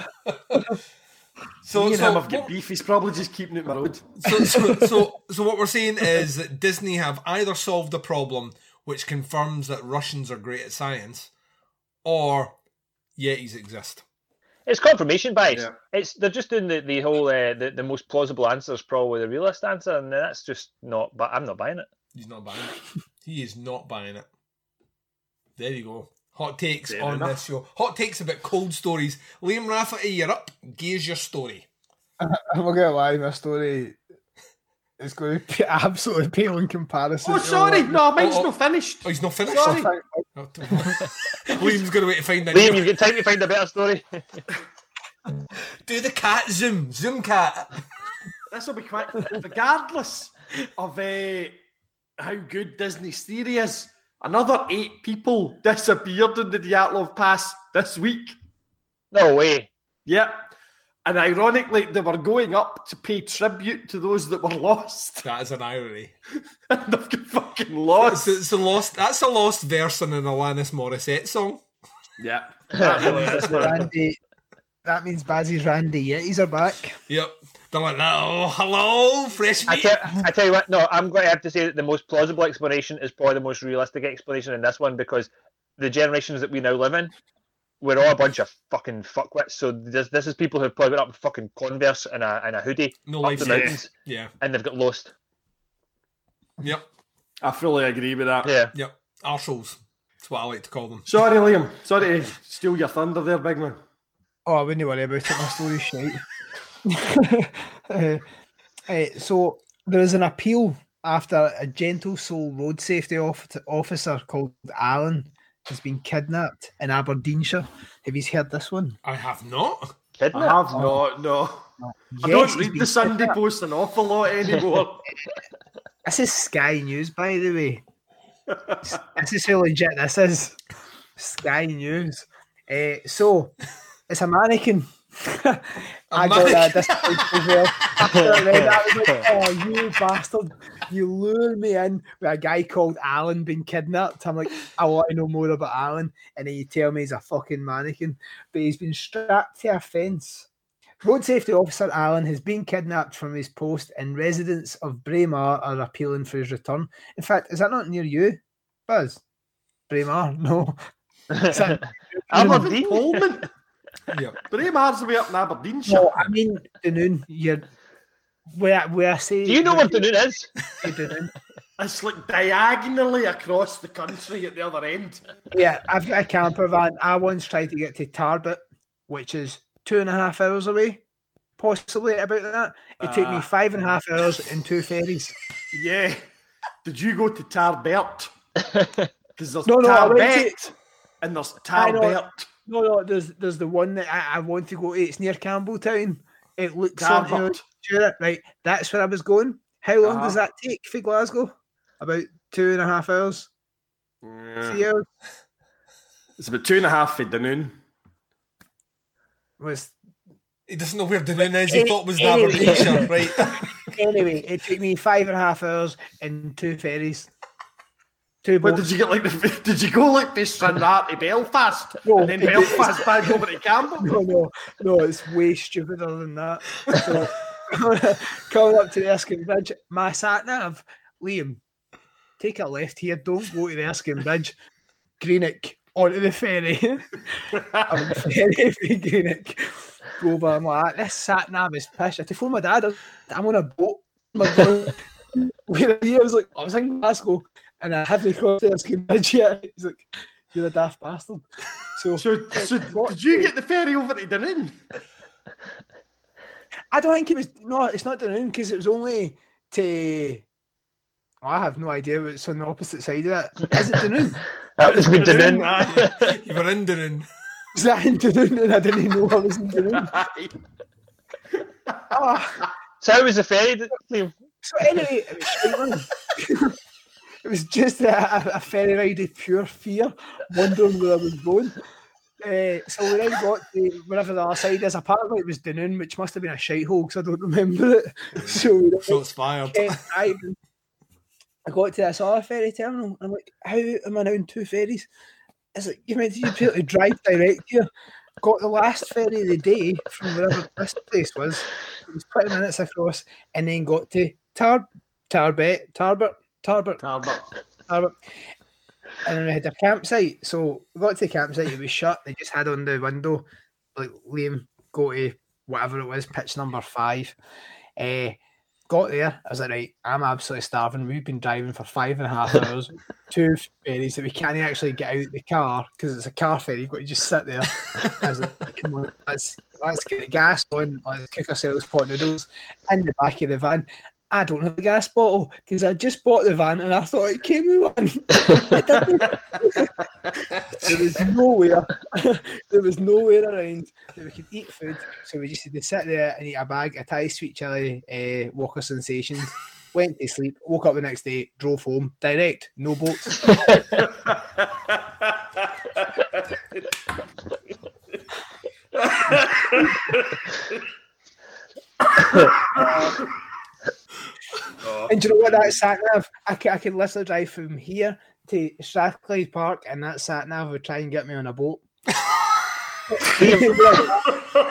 So, Me and so him have got beef. He's probably just keeping it mild. So, so, so, so what we're saying is that Disney have either solved a problem which confirms that Russians are great at science, or Yetis exist. It's confirmation bias. Yeah. It's they're just doing the the whole uh, the the most plausible answer is probably the realist answer, and that's just not. But I'm not buying it. He's not buying it. He is not buying it. There you go. Hot takes Fair on enough. This show. Hot takes about cold stories. Liam Rafferty, you're up. Here's your story. I'm not gonna lie, my story is going to be absolutely pale in comparison. Oh, sorry, no, mine's oh, oh. not finished. Oh, he's not finished. Sorry. Liam's gonna wait to find that. Liam, you've got time to find a better story. Do the cat zoom, zoom cat. This will be quick. Regardless of uh, how good Disney's theory is. Another eight people disappeared in the Dyatlov Pass this week. No way. Yep. And ironically, they were going up to pay tribute to those that were lost. That is an irony. And they've fucking lost. It's, it's a lost. That's a lost verse in an Alanis Morissette song. Yeah. Randy, that means Bazzy's Randy Yetis are back. Yep. They're like, no, hello, fresh meat. I tell, I tell you what, no, I'm going to have to say that the most plausible explanation is probably the most realistic explanation in this one, because the generations that we now live in, we're all a bunch of fucking fuckwits. So this, this is people who've probably went up in fucking Converse and a, and a hoodie no up the mountains, yeah. and they've got lost. Yep. I fully agree with that. Yeah. Yep. Arseholes. That's what I like to call them. Sorry, Liam. Sorry to steal your thunder there, big man. Oh, I wouldn't worry about it. My story's shite. uh, uh, so there is an appeal after a gentle soul road safety off- officer called Alan has been kidnapped in Aberdeenshire. Have you heard this one? I have not. Kidnapped? I have not. No. no. Yes, I don't read the Sunday kidnapped. Post an awful lot anymore. This is Sky News, by the way. This is how legit this is. Sky News. Uh, so it's a mannequin. I I'm got that disappointed as well. I was like, oh, you bastard. You lure me in with a guy called Alan being kidnapped. I'm like, I want to know more about Alan. And then you tell me he's a fucking mannequin. But he's been strapped to a fence. Road safety officer Alan has been kidnapped from his post, and residents of Braemar are appealing for his return. In fact, is that not near you, Buzz? Braemar? No. Aberdeen? Coleman? Yeah, Braymar's way up in Aberdeenshire. No, I mean Dunoon. You're where where I say. Do you know where Dunoon is? Dunoon. It's like diagonally across the country at the other end. Yeah, I've got a camper van. I once tried to get to Tarbert, which is two and a half hours away, possibly about that. It uh, took me five and a half hours and two ferries. Yeah. Did you go to Tarbert? Because there's no, no, Tarbert to... and there's Tarbert. No, no, there's there's the one that I, I want to go to. It's near Campbelltown. It looks something. Right, that's where I was going. How long uh-huh. does that take for Glasgow? About two and a half hours. Yeah. See you. It's about two and a half for Dunoon. Was he doesn't know where Dunoon is? He any, thought it was anyway. Aberdeenshire, right? Anyway, it took me five and a half hours and two ferries. But did you get like the, did you go like this from that to Belfast no, and then Belfast back over to Campbell? No, no, no, it's way stupider than that. So, coming up to the Erskine Bridge, my sat nav, Liam, take a left here, don't go to the Erskine Bridge, Greenock, onto the ferry. I'm ferry for Greenock. Go by, I'm like, this sat nav is pish. I had to phone my dad, I'm on a boat. My dad, I was like, I was in Glasgow. And I haven't crossed the Erskine Bridge yet. He's like, you're a daft bastard. So, so, so did you get the ferry over to Dunoon? I don't think it was. No, it's not Dunoon because it was only to. Oh, I have no idea what's on the opposite side of it. Is it Dunoon? That was with Dunoon. Dunoon. You were in Dunoon. Was that in Dunoon? And I didn't even know I was in Dunoon. Oh. So how was the ferry? So anyway, it was It was just a, a ferry ride of pure fear, wondering where I was going. Uh, so we then got to wherever the other side is. Apparently it was Dunoon, which must have been a shite hole because I don't remember it. So shots fired. Uh, I, I got to this other ferry terminal. I'm like, how am I now in two ferries? It's like, you meant to be able to drive direct here. got the last ferry of the day from wherever this place was. It was twenty minutes across, and then got to Tar Tarbert, Tarbert, Tarbert, Tarbert, Tarbert. And then we had a campsite. So we got to the campsite, it was shut. They just had on the window, like, Liam, go to whatever it was, pitch number five. Uh, got there. I was like, right, I'm absolutely starving. We've been driving for five and a half hours, two ferries that we can't actually get out of the car because it's a car ferry. You've got to just sit there. I was like, come on, let's, let's get the gas on. Let's cook ourselves pot noodles in the back of the van. I don't have a gas bottle because I just bought the van and I thought it came with one. There was nowhere, there was nowhere around that we could eat food, so we just had to sit there and eat a bag of Thai sweet chilli, uh, Walker Sensations, went to sleep, woke up the next day, drove home, direct, no boats. uh, Oh. And do you know what, that sat nav, I could, I could literally drive from here to Strathclyde Park, and that sat nav would try and get me on a boat. Liam,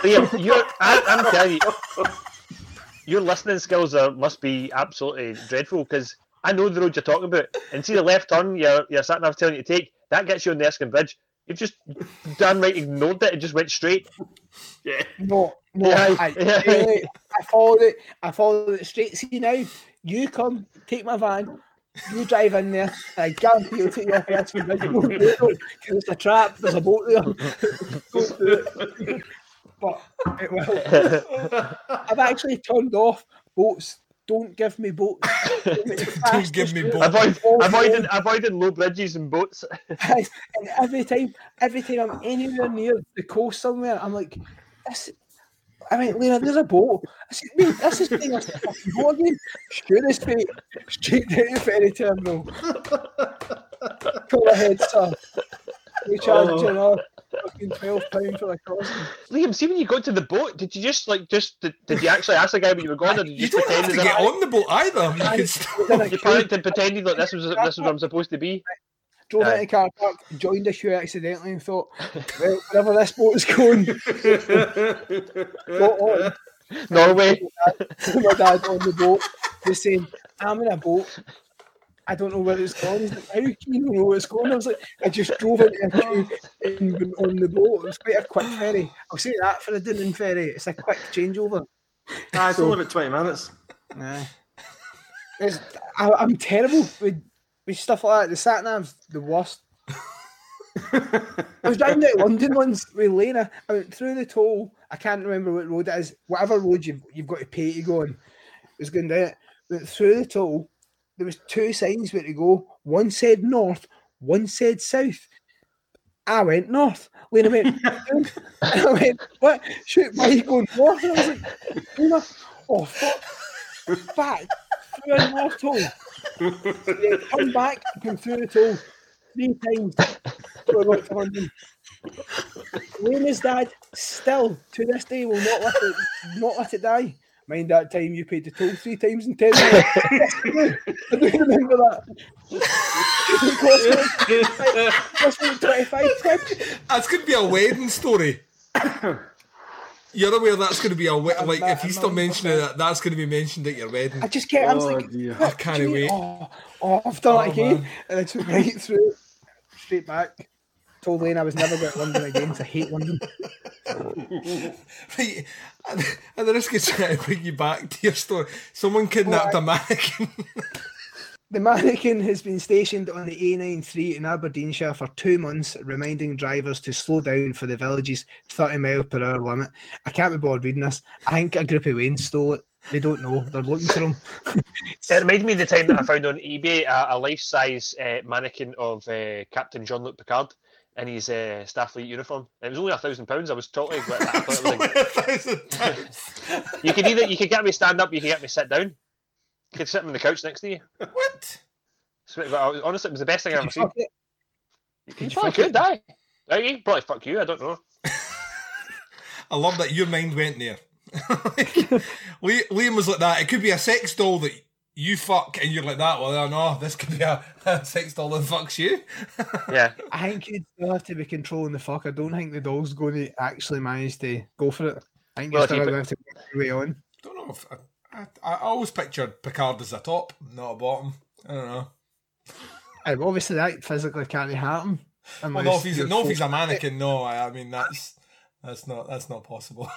Liam, you're, I, I'm telling you, your listening skills are, must be absolutely dreadful, because I know the road you're talking about, and see the left turn your your sat nav telling you to take, that gets you on the Erskine Bridge. You've just damn right ignored it and just went straight. Yeah. No, no, yeah. I, I, I followed it. I followed it straight. See now, you come, take my van, you drive in there, and I guarantee you'll take your first one. Because it's a trap, there's a boat there. Don't do it. But it will. I've actually turned off boats. Don't give me boats. Don't give me boats. Avoid, avoiding, avoiding low bridges and boats. And every time, every time I'm anywhere near the coast somewhere, I'm like, this, I mean, Lena, there's a boat. I said, wait, this is being a fucking boat again. Sure as fate, straight down the ferry terminal. Go ahead, sir. We charge you another fucking twelve pounds for the crossing. Liam, see when you got to the boat, did you just like just did, did you actually ask the guy what you were going, or did you, you just pretend to get like, on the boat either? You, could still... you panicked and pretended like this was this was where I'm supposed to be. Drove yeah. into the car park, joined a shoe accidentally, and thought, well, wherever this boat is going, got on. Norway. My dad, my dad on the boat, just saying, I'm in a boat. I don't know where it's gone. He's like, how can you know where it's gone? I was like, I just drove it and went on the boat. It was quite a quick ferry. I'll say that for a Dunoon ferry. It's a quick changeover. Nah, it's so, only about twenty minutes. Nah. It's, I, I'm terrible with, with stuff like that. The sat nav's the worst. I was driving out of London once with Lena. I went through the toll. I can't remember what road it is. Whatever road you've, you've got to pay to go on. It was going down it. Went through the toll. There was two signs where to go. One said north, one said south. I went north. Lena went, and I went, what? Shoot, why are you going north? And I was like, Lena, oh, fuck. Back through a north toll. So yeah, come back, come through the toll three times. Lena's dad still, to this day, will not let it, not let it die. Mind that time you paid the toll three times in ten minutes. I don't remember that. That's like twenty-five quid. That's going to be a wedding story. You're aware that's going to be a wedding. Like, that, if you still mention that, that's going to be mentioned at your wedding. I just kept, I was oh, like, dear. I can't wait. Oh, oh, I've done oh, it again. Man. And I took right through, straight back. Told Lane I was never going to London again because I hate London. Right, at the risk of trying to bring you back to your story, someone kidnapped well, I, a mannequin. The mannequin has been stationed on the A ninety-three in Aberdeenshire for two months, reminding drivers to slow down for the village's thirty mile per hour limit. I can't be bothered reading this. I think a group of Waynes stole it. They don't know. They're looking for them. It reminded me of the time that I found on eBay a, a life-size uh, mannequin of uh, Captain Jean-Luc Picard. In his uh, Starfleet uniform. It was only a thousand pounds. I was totally. Like, I thought it was like, a thousand pounds. You could either you could get me stand up, you could get me sit down. You could sit on the couch next to you. What? So, honestly, it was the best thing I've ever seen. It? You, could you fuck could, it? Die. Right, probably fuck you. I don't know. I love that your mind went there. Liam was like that. It could be a sex doll that you fuck, and you're like that, well, no, this could be a, a sex doll that fucks you. Yeah. I think you'd still have to be controlling the fuck. I don't think the doll's going to actually manage to go for it. I think well, you're still going to have to work your way on. I don't know if... I, I, I always pictured Picard as a top, not a bottom. I don't know. Um, obviously, that physically can't happen. Well, no, if he's, no, if he's a mannequin, no. I, I mean, that's... That's not that's not possible.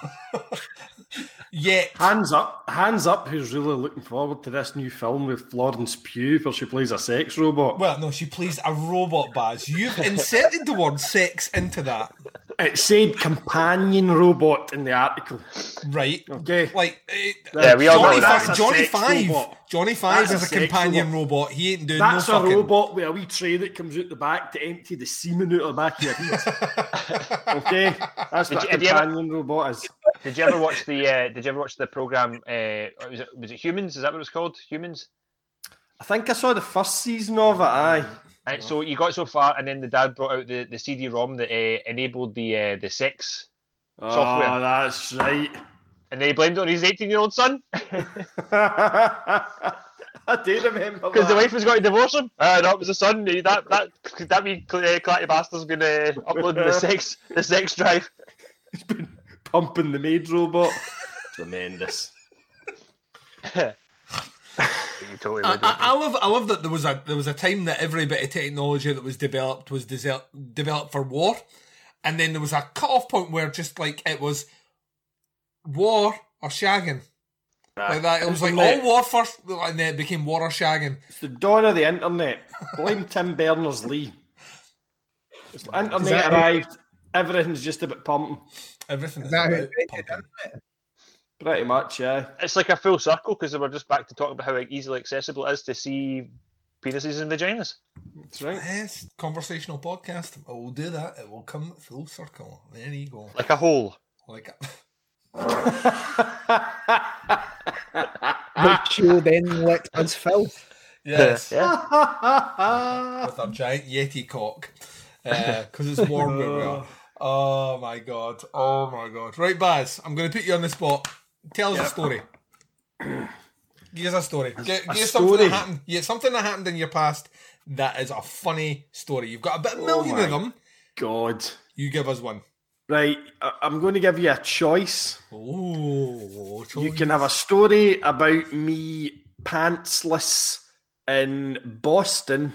Yet. Hands up, hands up who's really looking forward to this new film with Florence Pugh where she plays a sex robot. Well, no, she plays a robot, Baz. You've inserted the word sex into that. It said companion robot in the article. Right. Okay. Like, it, yeah, we all Johnny, know that's Johnny, a sex Five, robot. Johnny Five that's is a, a companion robot. robot. He ain't doing that's no fucking... That's a robot with a wee tray that comes out the back to empty the semen out of the back of your head. Okay? That's did what you, a companion ever, robot is. Did you ever watch the, uh, did you ever watch the programme, uh, was, it, was it Humans? Is that what it was called? Humans? I think I saw the first season of it, aye. And so you got so far, and then the dad brought out the, the C D ROM that uh, enabled the uh, the sex oh, software. Oh, that's right. And then he blamed it on his eighteen-year-old son. I do remember because the wife was going to divorce him. Uh, no, it was the son. That that that wee uh, clatty bastard's been uh, uploading the sex the sex drive. He's been pumping the maid robot. Tremendous. Totally I, I, I love, I love that there was a there was a time that every bit of technology that was developed was desert, developed for war, and then there was a cut off point where just like it was war or shagging, nah, like that. It was like all war first, and then it became war or shagging. It's the dawn of the internet. Blame Tim Berners-Lee. It's like internet exactly. Arrived. Everything's just about pumping. Everything is exactly. About pumping. Pretty much, yeah. It's like a full circle because we're just back to talking about how easily accessible it is to see penises and vaginas. That's right. Yes, conversational podcast. I will do that. It will come full circle. There you go. Like a hole. Like a... Which you then let us fill. Yes. Yeah. With our giant yeti cock. Because uh, it's warm where we are. Oh, my God. Oh, my God. Right, Baz, I'm going to put you on the spot. Tell us yep. a story. Give us a story. A, Give, a give story. Something that happened. Yeah, something that happened in your past that is a funny story. You've got about a million oh of them. God, you give us one. Right, I'm going to give you a choice. Oh, choice. You can have a story about me pantsless in Boston.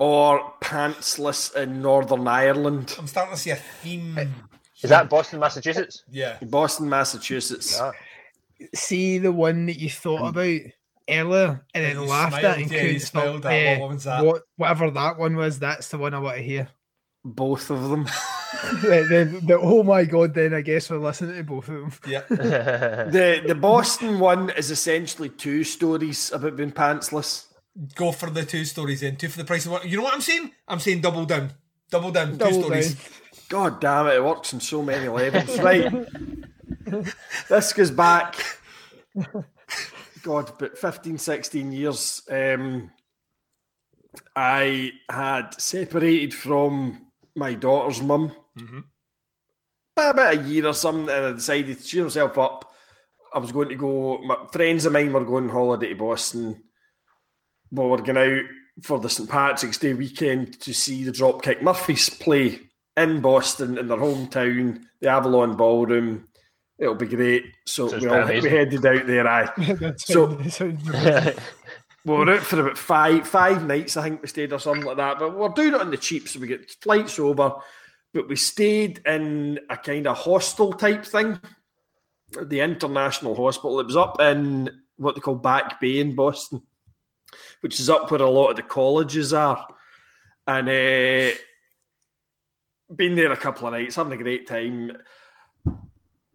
Or pantsless in Northern Ireland. I'm starting to see a theme. Is that Boston, Massachusetts? Yeah. Boston, Massachusetts. Yeah. See the one that you thought about earlier and then you laughed smiled, at and yeah, couldn't stop. That. Uh, what was that? What, whatever that one was, that's the one I want to hear. Both of them. the, the, the, oh my God, then I guess we're listening to both of them. Yeah. the, the Boston one is essentially two stories about being pantsless. Go for the two stories then. Two for the price of one. You know what I'm saying? I'm saying double down. Double down. Double two stories. Down. God damn it. It works on so many levels. Right. This goes back, God, but fifteen, sixteen years. Um, I had separated from my daughter's mum. Mm-hmm. By about a year or something, and I decided to cheer myself up. I was going to go, my friends of mine were going on holiday to Boston. Well, we're going out for the St Patrick's Day weekend to see the Dropkick Murphy's play in Boston in their hometown, the Avalon Ballroom. It'll be great. So we, all, we headed out there. Aye. So we were out for about five five nights, I think we stayed or something like that. But we're doing it on the cheap, so we get flights over. But we stayed in a kind of hostel type thing, the International Hospital. It was up in what they call Back Bay in Boston, which is up where a lot of the colleges are. And uh, been there a couple of nights, having a great time.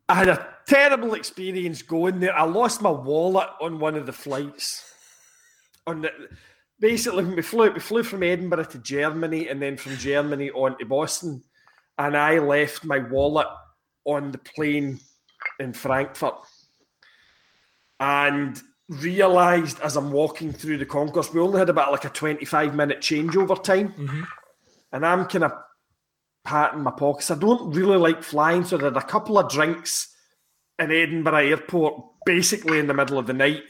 I had a terrible experience going there. I lost my wallet on one of the flights. On the, basically, we flew, we flew from Edinburgh to Germany and then from Germany on to Boston. And I left my wallet on the plane in Frankfurt. And... realised as I'm walking through the concourse, we only had about like a twenty-five minute changeover time, mm-hmm. and I'm kind of patting my pockets. I don't really like flying, so I had a couple of drinks in Edinburgh airport basically in the middle of the night,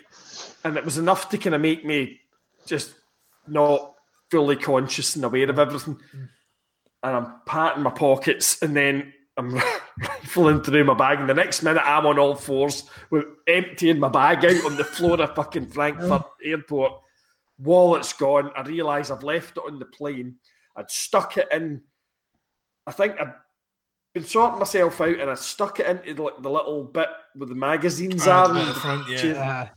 and it was enough to kind of make me just not fully conscious and aware of everything. And I'm patting my pockets, and then I'm rifling through my bag, and the next minute I'm on all fours with emptying my bag out on the floor of fucking Frankfurt airport. Wallet's gone. I realise I've left it on the plane. I'd stuck it in. I think I'd been sorting myself out, and I stuck it into the, the little bit where the magazines oh, are. The front, yeah.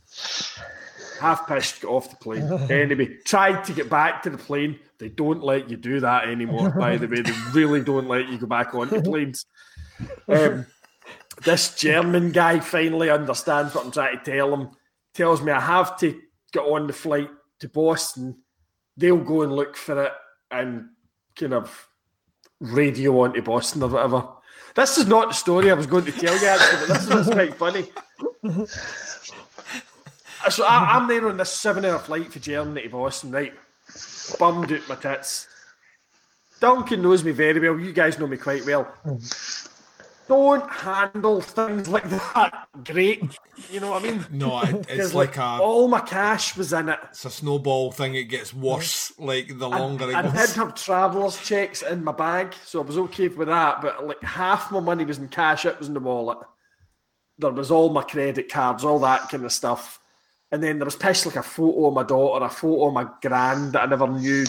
Half pissed, got off the plane. Anyway, tried to get back to the plane. They don't let you do that anymore, by the way. They really don't let you go back onto planes. Um, this German guy finally understands what I'm trying to tell him. Tells me I have to get on the flight to Boston. They'll go and look for it and kind of radio onto Boston or whatever. This is not the story I was going to tell you, actually, but this is what's quite funny. So I, I'm there on this seven-hour flight for Germany to Boston, right? Bummed out my tits. Duncan knows me very well. You guys know me quite well. Don't handle things like that great. You know what I mean? No, it's like, like a... all my cash was in it. It's a snowball thing. It gets worse, like, the longer I, it goes. I did have traveller's checks in my bag, so I was okay with that, but, like, half my money was in cash. It was in the wallet. There was all my credit cards, all that kind of stuff. And then there was pissed like a photo of my daughter, a photo of my gran that I never knew.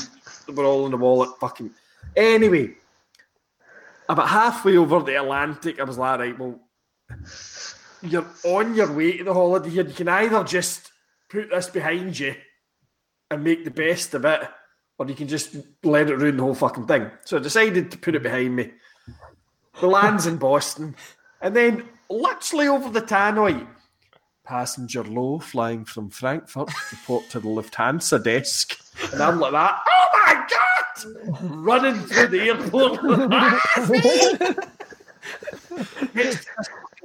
They were all in the wallet. Fucking anyway, about halfway over the Atlantic, I was like, right, well, you're on your way to the holiday here. You can either just put this behind you and make the best of it, or you can just let it ruin the whole fucking thing. So I decided to put it behind me. The land's in Boston. And then literally over the tannoy, passenger low, flying from Frankfurt, report to the Lufthansa desk. And I'm like that, oh my God! Running through the airport. Next to this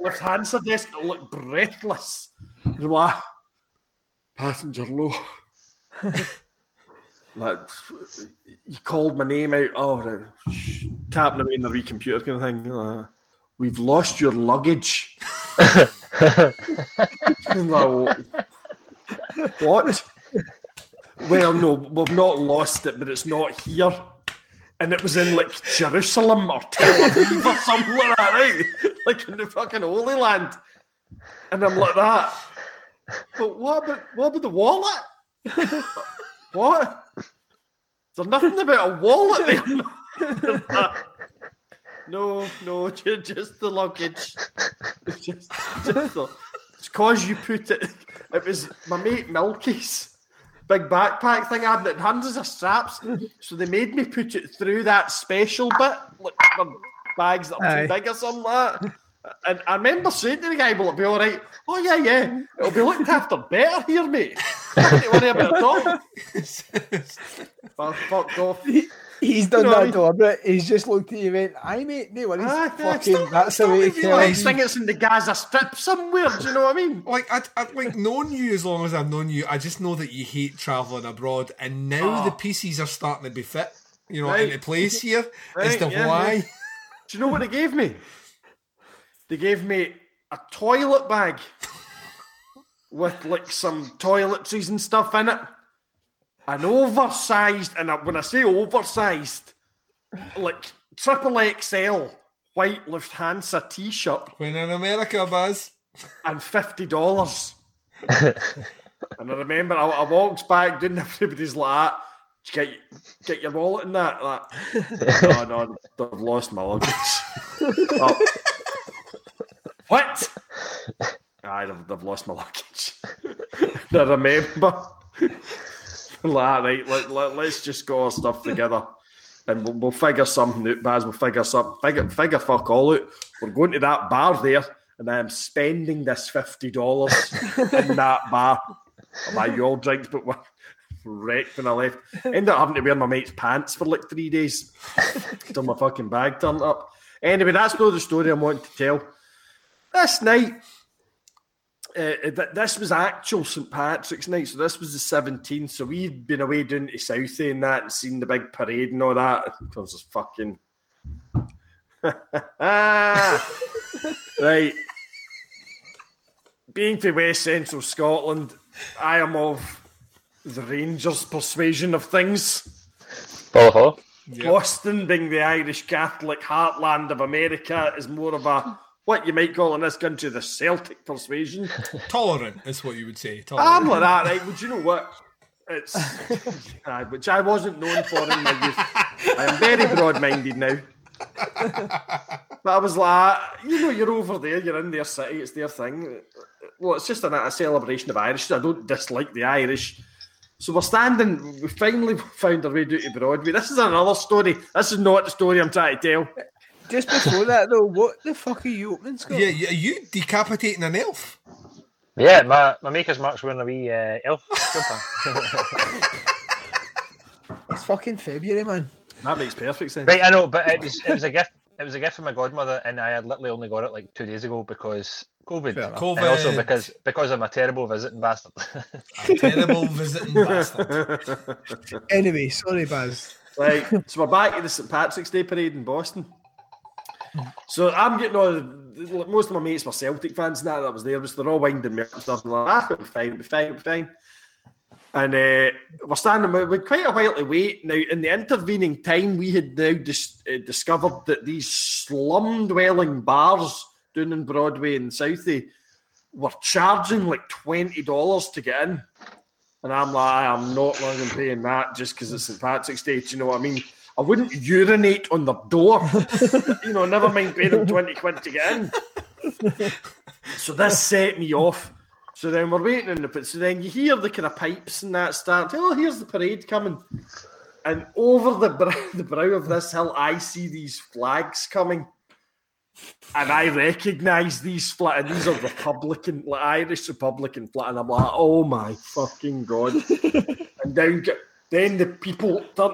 Lufthansa desk, I look breathless. And I'm like, passenger low. Like, you called my name out, oh, right. Tapping away in the wee computer kind of thing. Uh, We've lost your luggage. Like, what? Well, no, we've not lost it, but it's not here. And it was in like Jerusalem or Tel Aviv or something like that, right? Like in the fucking Holy Land. And I'm like that. But what about what about the wallet? What? There's nothing about a wallet there. No, no, just the luggage. Just, just the, it's because you put it. It was my mate Milky's big backpack thing. I had it hundreds of straps, so they made me put it through that special bit, like the bags that are too big or something like that. And I remember saying to the guy, "Will it be all right?" Oh yeah, yeah, it'll be looked after better here, mate. Don't worry about it all. Well, fucked off. He's done you know, that deliberate. He's just looked at you and went, aye, mate, no worries. Ah, fucking, still, that's the way to kill him. Think it's in the Gaza Strip somewhere, do you know what I mean? Like, I've I, like, known you as long as I've known you. I just know that you hate travelling abroad, and now oh. the pieces are starting to be fit, you know, right. into place here right, as to yeah, why. Yeah. Do you know what they gave me? They gave me a toilet bag with, like, some toiletries and stuff in it. An oversized, and when I say oversized, like triple X L white Lufthansa t-shirt. When in America, Baz. And fifty dollars. And I remember I, I walked back, didn't everybody's like, get, get your wallet in that? Like, no, no, I've lost my luggage. Oh. What? I, I've, I've lost my luggage. I remember. Like, right, let, let, let's just go our stuff together and we'll, we'll figure something out, Baz. We'll figure something, figure, figure fuck all out. We're going to that bar there, and I am spending this fifty dollars in that bar. I buy you all drinks, but we're wrecked when I left. Ended up having to wear my mate's pants for like three days till my fucking bag turned up. Anyway, that's not the story I'm wanting to tell. This night, Uh, th- this was actual St Patrick's night, so this was the seventeenth, so we'd been away down to Southie and that, and seen the big parade and all that, because it's fucking right, being to West Central Scotland, I am of the Rangers persuasion of things. Uh-huh. Yep. Boston, being the Irish Catholic heartland of America, is more of a, what you might call in this country, the Celtic persuasion. Tolerant is what you would say. Tolerant. I'm like that, right? Well, do you know what? It's uh, which I wasn't known for in my youth. I am very broad-minded now. But I was like, you know, you're over there, you're in their city, it's their thing. Well, it's just a, a celebration of Irish. I don't dislike the Irish. So we're standing, we finally found our way to Broadway. This is another story. This is not the story I'm trying to tell. Just before that, though, what the fuck are you opening, Scott? Yeah, are you decapitating an elf? Yeah, my, my maker's mark's wearing a wee uh, elf. It's fucking February, man. That makes perfect sense. Right, I know, but it was it was a gift. It was a gift from my godmother, and I had literally only got it like two days ago because COVID. Fair COVID. And also because because I'm a terrible visiting bastard. A terrible visiting bastard. Anyway, sorry, Baz. Right, so we're back at the St Patrick's Day parade in Boston. So I'm getting all the, most of my mates were Celtic fans and that, that was there, but they're all winding me up and stuff. And I'm like, ah, it'll be fine, it'll be fine, it'll be fine. And uh, we're standing, we're quite a while to wait. Now, in the intervening time, we had now dis- uh, discovered that these slum-dwelling bars down in Broadway and Southie were charging like twenty dollars to get in. And I'm like, I'm not long paying that just because it's Saint Patrick's Day, do you know what I mean? I wouldn't urinate on the door. You know, never mind pay them twenty quid to get in. So this set me off. So then we're waiting in the... So then you hear the kind of pipes and that start. Oh, here's the parade coming. And over the brow, the brow of this hill, I see these flags coming. And I recognise these flags. And these are Republican, like Irish Republican flags. And I'm like, oh my fucking God. And then, then the people turn...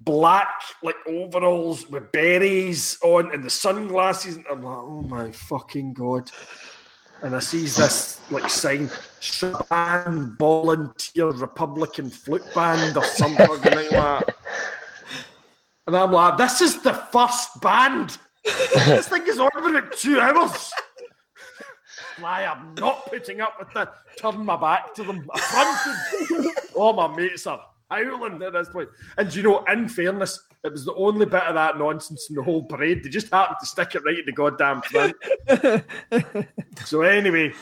black, like, overalls with berets on and the sunglasses. And I'm like, oh, my fucking God. And I see this, like, sign, Shaban Volunteer Republican Flute Band or something like that. And I'm like, this is the first band. This thing is on for about two hours. I am not putting up with that. Turn my back to them. All my mates are howling at this point. And you know, in fairness, it was the only bit of that nonsense in the whole parade. They just happened to stick it right in the goddamn front. So anyway,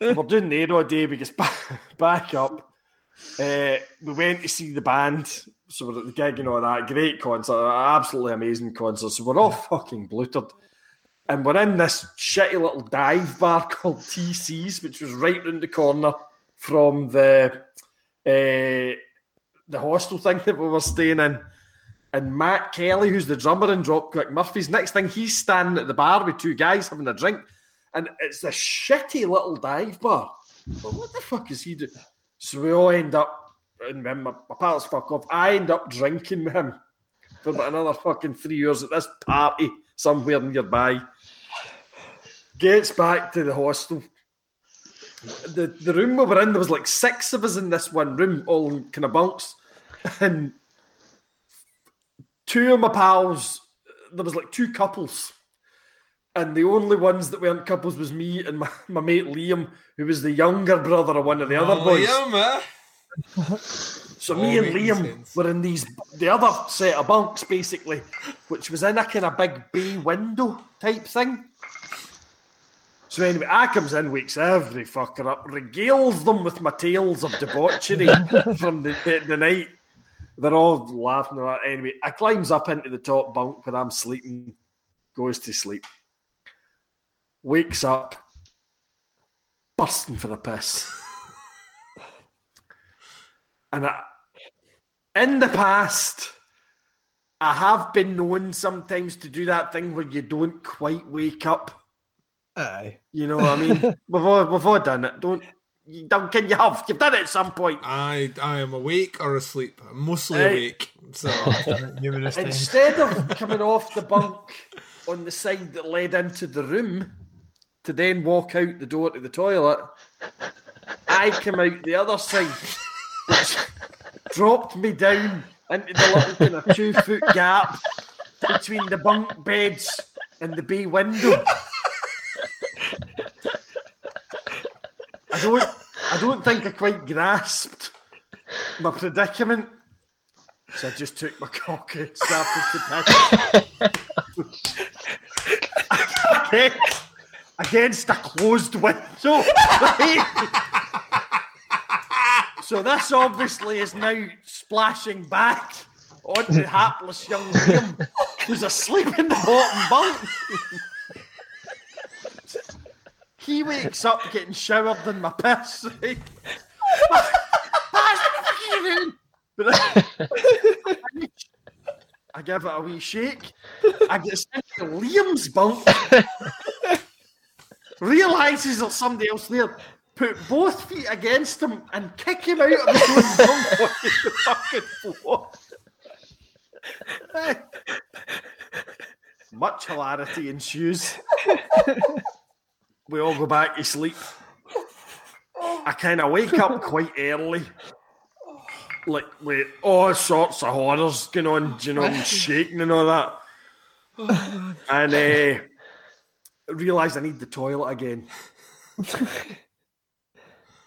we're doing the Aero Day. We get back, back up. Uh, we went to see the band. So we're at the gig and all that. Great concert. Absolutely amazing concert. So we're all fucking blootered. And we're in this shitty little dive bar called T C's, which was right round the corner from the... Uh, the hostel thing that we were staying in, and Matt Kelly, who's the drummer in Dropkick Murphy's, next thing he's standing at the bar with two guys having a drink, and it's a shitty little dive bar. Well, what the fuck is he doing? So we all end up, and my, my pals fuck off, I end up drinking with him for about another fucking three hours at this party somewhere nearby. Gets back to the hostel. The the room we were in, there was like six of us in this one room, all kind of bunks, and two of my pals, there was like two couples, and the only ones that weren't couples was me and my, my mate Liam, who was the younger brother of one of the other oh, boys. Liam, eh? So oh, me and Liam sense. were in these the other set of bunks, basically, which was in a kind of big bay window type thing. So anyway, I comes in, wakes every fucker up, regales them with my tales of debauchery from the, the, the night. They're all laughing at that. Anyway, I climbs up into the top bunk where I'm sleeping, goes to sleep, wakes up, bursting for a piss. And I, in the past, I have been known sometimes to do that thing where you don't quite wake up. Aye. You know what I mean? We've all, we've all done it. Don't, you, Duncan, you have. You've done it at some point. I, I am awake or asleep. I'm mostly Aye. awake. So I've done it numerous times. Instead of coming off the bunk on the side that led into the room to then walk out the door to the toilet, I came out the other side, which dropped me down into the little kind of two foot gap between the bunk beds and the bay window. don't, I don't think I quite grasped my predicament, so I just took my cock and started to pick against a closed window. So this obviously is now splashing back onto hapless young Liam, who's asleep in the bottom bunk. He wakes up getting showered in my piss. I give it a wee shake. I get sent to Liam's bunk. Realises there's somebody else there. Put both feet against him and kick him out of his own bunk onto the fucking floor. Much hilarity ensues. We all go back to sleep. I kind of wake up quite early, like with all sorts of horrors going on, you know, and shaking and all that. And I uh, realised I need the toilet again.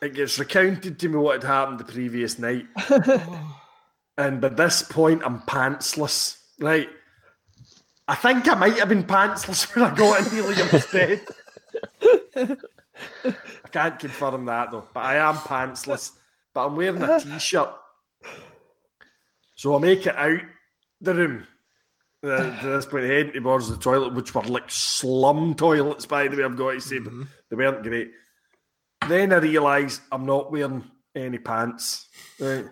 It gets recounted to me what had happened the previous night. And by this point, I'm pantsless, right? I think I might have been pantsless when I got into Liam's bed. I can't confirm that though, but I am pantsless, but I'm wearing a t-shirt. So I make it out the room. Uh, to this point, heading towards the toilet, which were like slum toilets, by the way, I've got to say, but they weren't great. Then I realise I'm not wearing any pants. Right?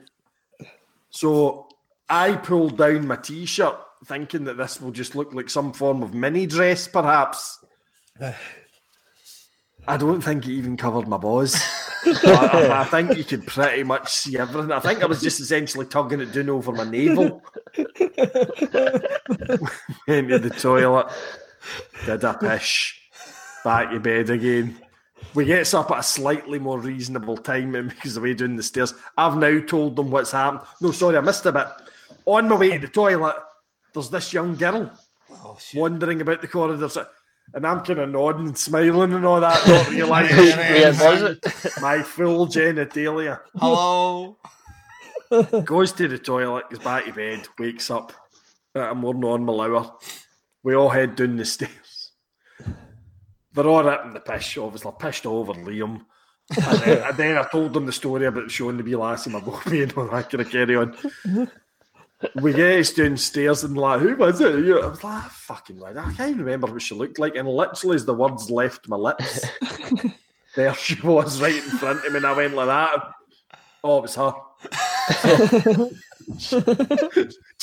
So I pulled down my t-shirt, thinking that this will just look like some form of mini dress, perhaps. I don't think it even covered my balls. I, I think you could pretty much see everything. I think I was just essentially tugging at Dunoon over my navel. Went to the toilet, did a pish, back to bed again. We gets up at a slightly more reasonable time because the way down the stairs. I've now told them what's happened. No, sorry, I missed a bit. On my way to the toilet, there's this young girl oh, wandering about the corridors. And I'm kind of nodding and smiling and all that, not realising yeah, my full genitalia. Hello. Goes to the toilet, goes back to bed, wakes up. I'm wearing on my lower. We all head down the stairs. They're all ripping the pish, obviously. I pished all over Liam. And then, and then I told them the story about showing the wee lassie my bobby and all that kind of carry on. We get downstairs and like, who was it? I was like, fucking right. I can't remember what she looked like. And literally, as the words left my lips, there she was right in front of me. And I went like that. Oh, it was her. So,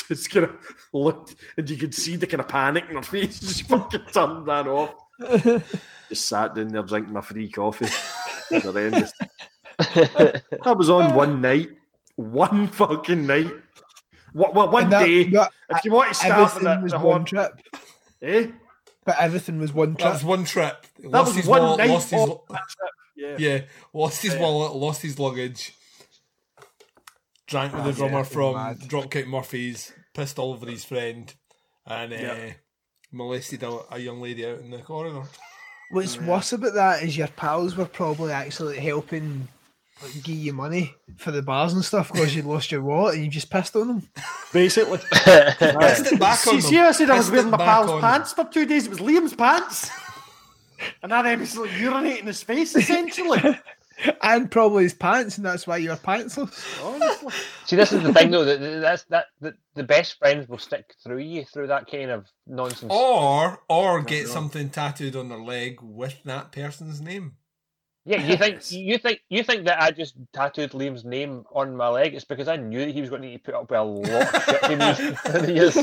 just kind of looked, and you could see the kind of panic in her face. She fucking turned that off. Just sat down there drinking my free coffee. It was horrendous. I was on one night. One fucking night. What, what, one that, day, that, if you want to start with that, was the one horn, trip. Eh? But everything was one trip. That was one trip. That lost was his one wallet, night lost his, trip. Yeah. yeah, lost his yeah. wallet, lost his luggage, drank with oh, the drummer yeah, from mad. Dropkick Murphy's, pissed all over his friend, and uh, yep. molested a, a young lady out in the corridor. What's yeah. worse about that is your pals were probably actually helping... Like, give you money for the bars and stuff because you lost your wallet and you just pissed on them. Basically. Pissed it back on them. See, I said I was wearing my pal's pants for two days. It was Liam's pants. And then he was like urinating his face, essentially. And probably his pants, and that's why you were pantsless. Honestly. See, this is the thing, though. That, that's, that, that the best friends will stick through you through that kind of nonsense. Or, or get something tattooed on their leg with that person's name. Yeah, you think you think you think that I just tattooed Liam's name on my leg? It's because I knew that he was going to need to put up with a lot of shit from years.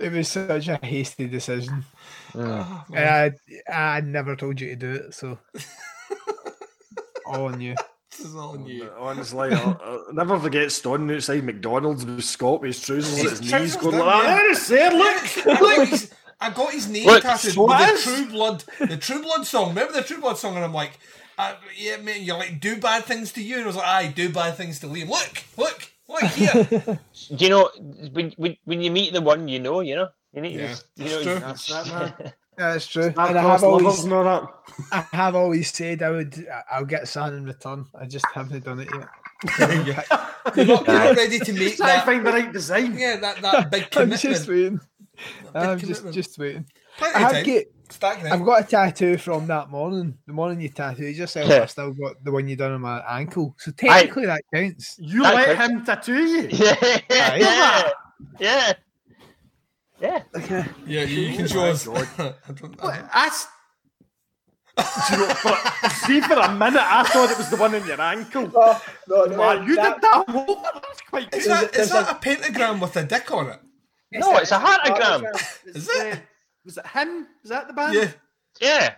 It was such a hasty decision. Yeah. I, I never told you to do it, so all on you. This is all on you. Honestly, I'll, I'll never forget standing outside McDonald's with Scott with his trousers at his knees, going like, "Ah, there it's there, look, look." I got his name Look, tattooed so with is. the True Blood, the True Blood song. Remember the True Blood song? And I'm like, uh, yeah, man, you're like, do bad things to you. And I was like, aye, do bad things to Liam. Look, look, look here. Do you know, when, when when you meet the one you know, you know? You need yeah, to just, you know, that's that, man. That's true. That and I have always, that. I have always said I would. I'll get San in return. I just haven't done it yet. You're not, you're not ready to make that. I find the right design. Yeah, that, that big commitment. I'm just waiting. I'm just, just waiting. I have get, I've got a tattoo from that morning. The morning you tattooed yourself, yeah. I still got the one you done on my ankle. So technically, I, that counts. You that let counts. him tattoo you. Yeah. Yeah. Yeah. Yeah. Okay. Yeah, you can show us. I don't know. Ask. Do you know, for, see, for a minute, I thought it was the one in your ankle. No, no, no. Man, you that, did that. Whole, that's quite good. Is that, is that a, a pentagram with a dick on it? It's no, a, it's a heartogram. Is it? Uh, was it him? Is that the band? Yeah. Yeah.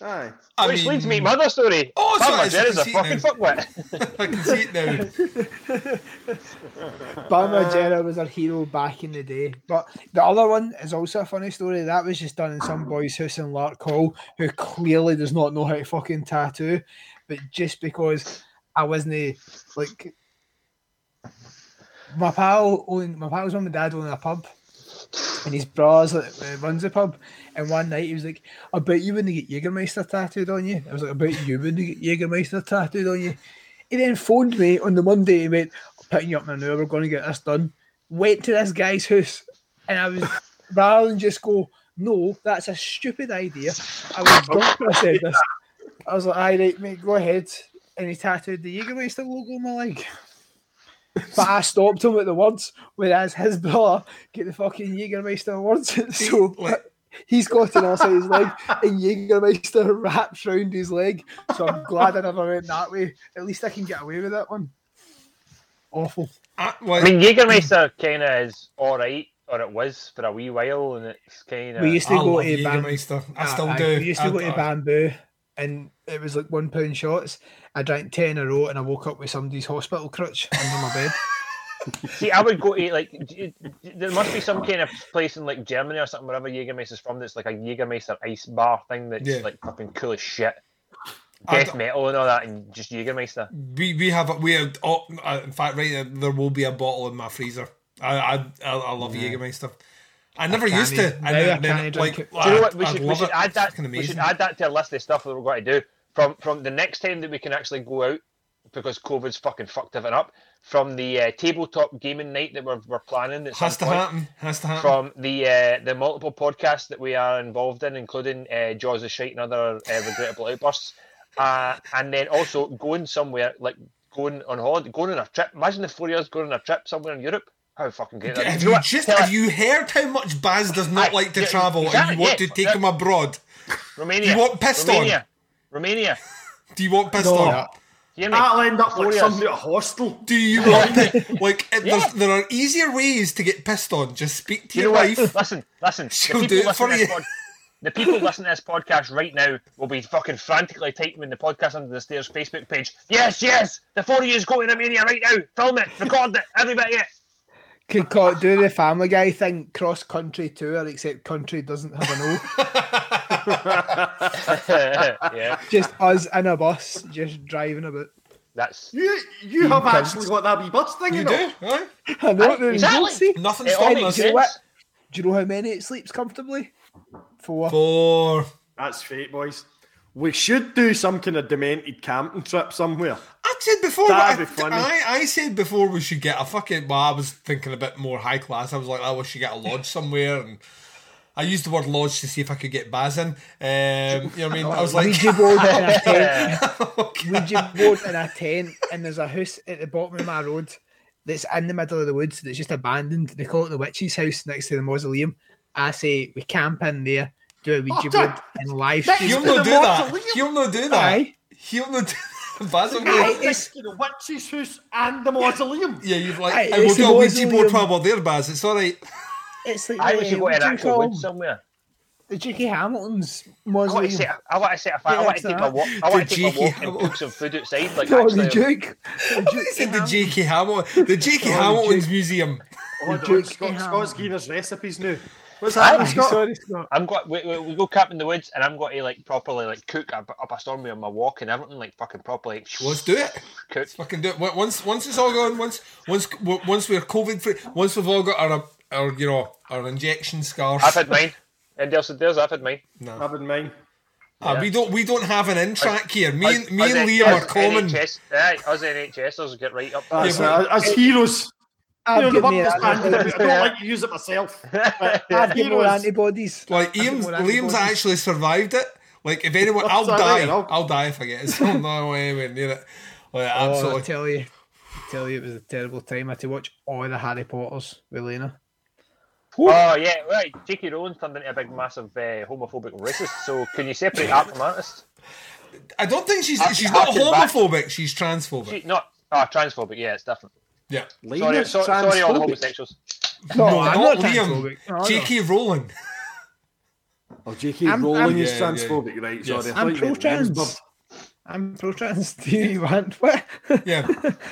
Aye. I Which mean, leads me to my other story. Oh, sorry. Jerry's a fucking fuckwit. I can see it now. Bama Jerry was our hero back in the day. But the other one is also a funny story. That was just done in some boy's house in Lark Hall who clearly does not know how to fucking tattoo. But just because I wasn't like. My pal, owned, my pal's mum and dad own a pub. And his brother like, runs the pub. And one night he was like, I bet you wouldn't get Jägermeister tattooed on you. I was like, I bet you wouldn't get Jägermeister tattooed on you. He then phoned me on the Monday. He went, I'm picking you up in an hour. We're going to get this done. Went to this guy's house. And I was, rather than just go, no, that's a stupid idea. I was drunk when I said this. I was like, all right, mate, go ahead. And he tattooed the Jägermeister logo on my leg. But I stopped him at the words, whereas his brother get the fucking Jägermeister words. So he's got an arse on his leg, and Jägermeister wraps round his leg. So I'm glad I never went that way. At least I can get away with that one. Awful. I mean, Jägermeister kind of is all right, or it was for a wee while, and it's kind of. We used to I go to Jägermeister. Bam- I still I, do. We used to I, go to I, Bamboo. And it was like one pound shots. I drank ten in a row and I woke up with somebody's hospital crutch under my bed. See, I would go to, like, there must be some kind of place in, like, Germany or something, wherever Jägermeister's from, that's like a Jägermeister ice bar thing that's, yeah. like, fucking cool as shit. Death I'd, metal and all that, and just Jägermeister. We we have, a, we have, oh, in fact, right there, there will be a bottle in my freezer. I I, I, I love yeah. Jägermeister. I never I used to. I now now I like, do you know what? We should, we should add that. We should add that to a list of stuff that we've got to do from from the next time that we can actually go out, because COVID's fucking fucked everything up. From the uh, tabletop gaming night that we're we're planning, that has to point, happen. Has to happen. From the uh, the multiple podcasts that we are involved in, including uh, Jaws is Shite and Other uh, Regrettable Outbursts, uh, and then also going somewhere like going on holiday, going on a trip. Imagine the four years going on a trip somewhere in Europe. How fucking great that is. Have you, you, just, have you heard how much Baz does not I, like to yeah, travel and you want yeah, to take yeah. him abroad? Romania. Do you want pissed Romania, on? Romania. Do you want pissed no. on? Yeah. That'll end up like somebody at a hostel. Do you want it? Like, yeah. there are easier ways to get pissed on. Just speak to you your wife. What? Listen, listen. She'll do it for you. Pod, the people listening to this podcast right now will be fucking frantically typing in the Podcast Under the Stairs Facebook page. Yes, yes. The four of you is going to Romania right now. Film it. Record it. Everybody it. Could call, do the Family Guy thing, cross-country tour, except country doesn't have an O. yeah. Just us in a bus, just driving about. That's you. You have cunt. actually got that wee bus thing, you, you know? do, right? I know. I, exactly. Nothing stops us. Do you know how many it sleeps comfortably? Four. Four. That's fate, boys. We should do some kind of demented camping trip somewhere. I said before, I, I, I said before we should get a fucking. Well, I was thinking a bit more high class. I was like, oh, we should get a lodge somewhere, and I used the word lodge to see if I could get Baz in. Um, you know what I mean? I was like, Ouija board in a tent. Ouija board in a tent, and there's a house at the bottom of my road that's in the middle of the woods that's just abandoned. They call it the witch's house next to the mausoleum. I say we camp in there. Do a Ouija board oh, and live stream. You'll not do that. You'll not do that. You'll not do that. Baz will go. It's the witch's house and the mausoleum. Yeah, you've like. Aye, I will do a Ouija board while we're there, Baz. It's all right. It's like. I wish you go to an actual woods somewhere. The J K Hamilton's mausoleum. I want to set. I want to set a fire. I want to take a walk. I want to take a walk and cook some food outside. Like actually. The Duke. The J K Hamilton. The J K Hamilton's museum. Scott's giving us recipes now. What's happening, Scott? Sorry, Scott. I'm got. We, we, we go camp in the woods, and I'm going to like properly like cook up, up a storm on my walk and everything, like fucking properly. Like, let's do it. Cook. Let's fucking do it. Once, once it's all gone, once, once, once we're COVID free, once we've all got our, our, you know, our injection scars. I've had mine. Anybody else does? I've had mine. No. I've had mine. Ah, yeah. We don't we don't have an in track here. Me us, and me and Liam us, are common. N H S, aye, us NHSers get right up. As, uh, as heroes. I'd give me I don't like to use it myself. I'd give more antibodies. Like Liam's, Liam's actually survived it. Like if anyone, I'll die. I'll, I'll die if I get it. So I'm not anywhere near it. Like oh, absolutely. I tell you, I tell you, it was a terrible time. I had to watch all the Harry Potters with Lena. Woo. Oh yeah, right. J K Rowling turned into a big, massive uh, homophobic racist. So can you separate art from artist? I don't think she's Ar- she's not homophobic. Back. She's transphobic. She, not ah oh, transphobic. Yeah, it's different. Yeah. Sorry, so, sorry, all the homosexuals. No, no I'm not, not Liam. No, J K Rowling. Oh, J K I'm, Rowling I'm, is yeah, transphobic, yeah. Right? Yes. Sorry, I'm pro-trans. I'm pro-trans. Do you want what? Yeah,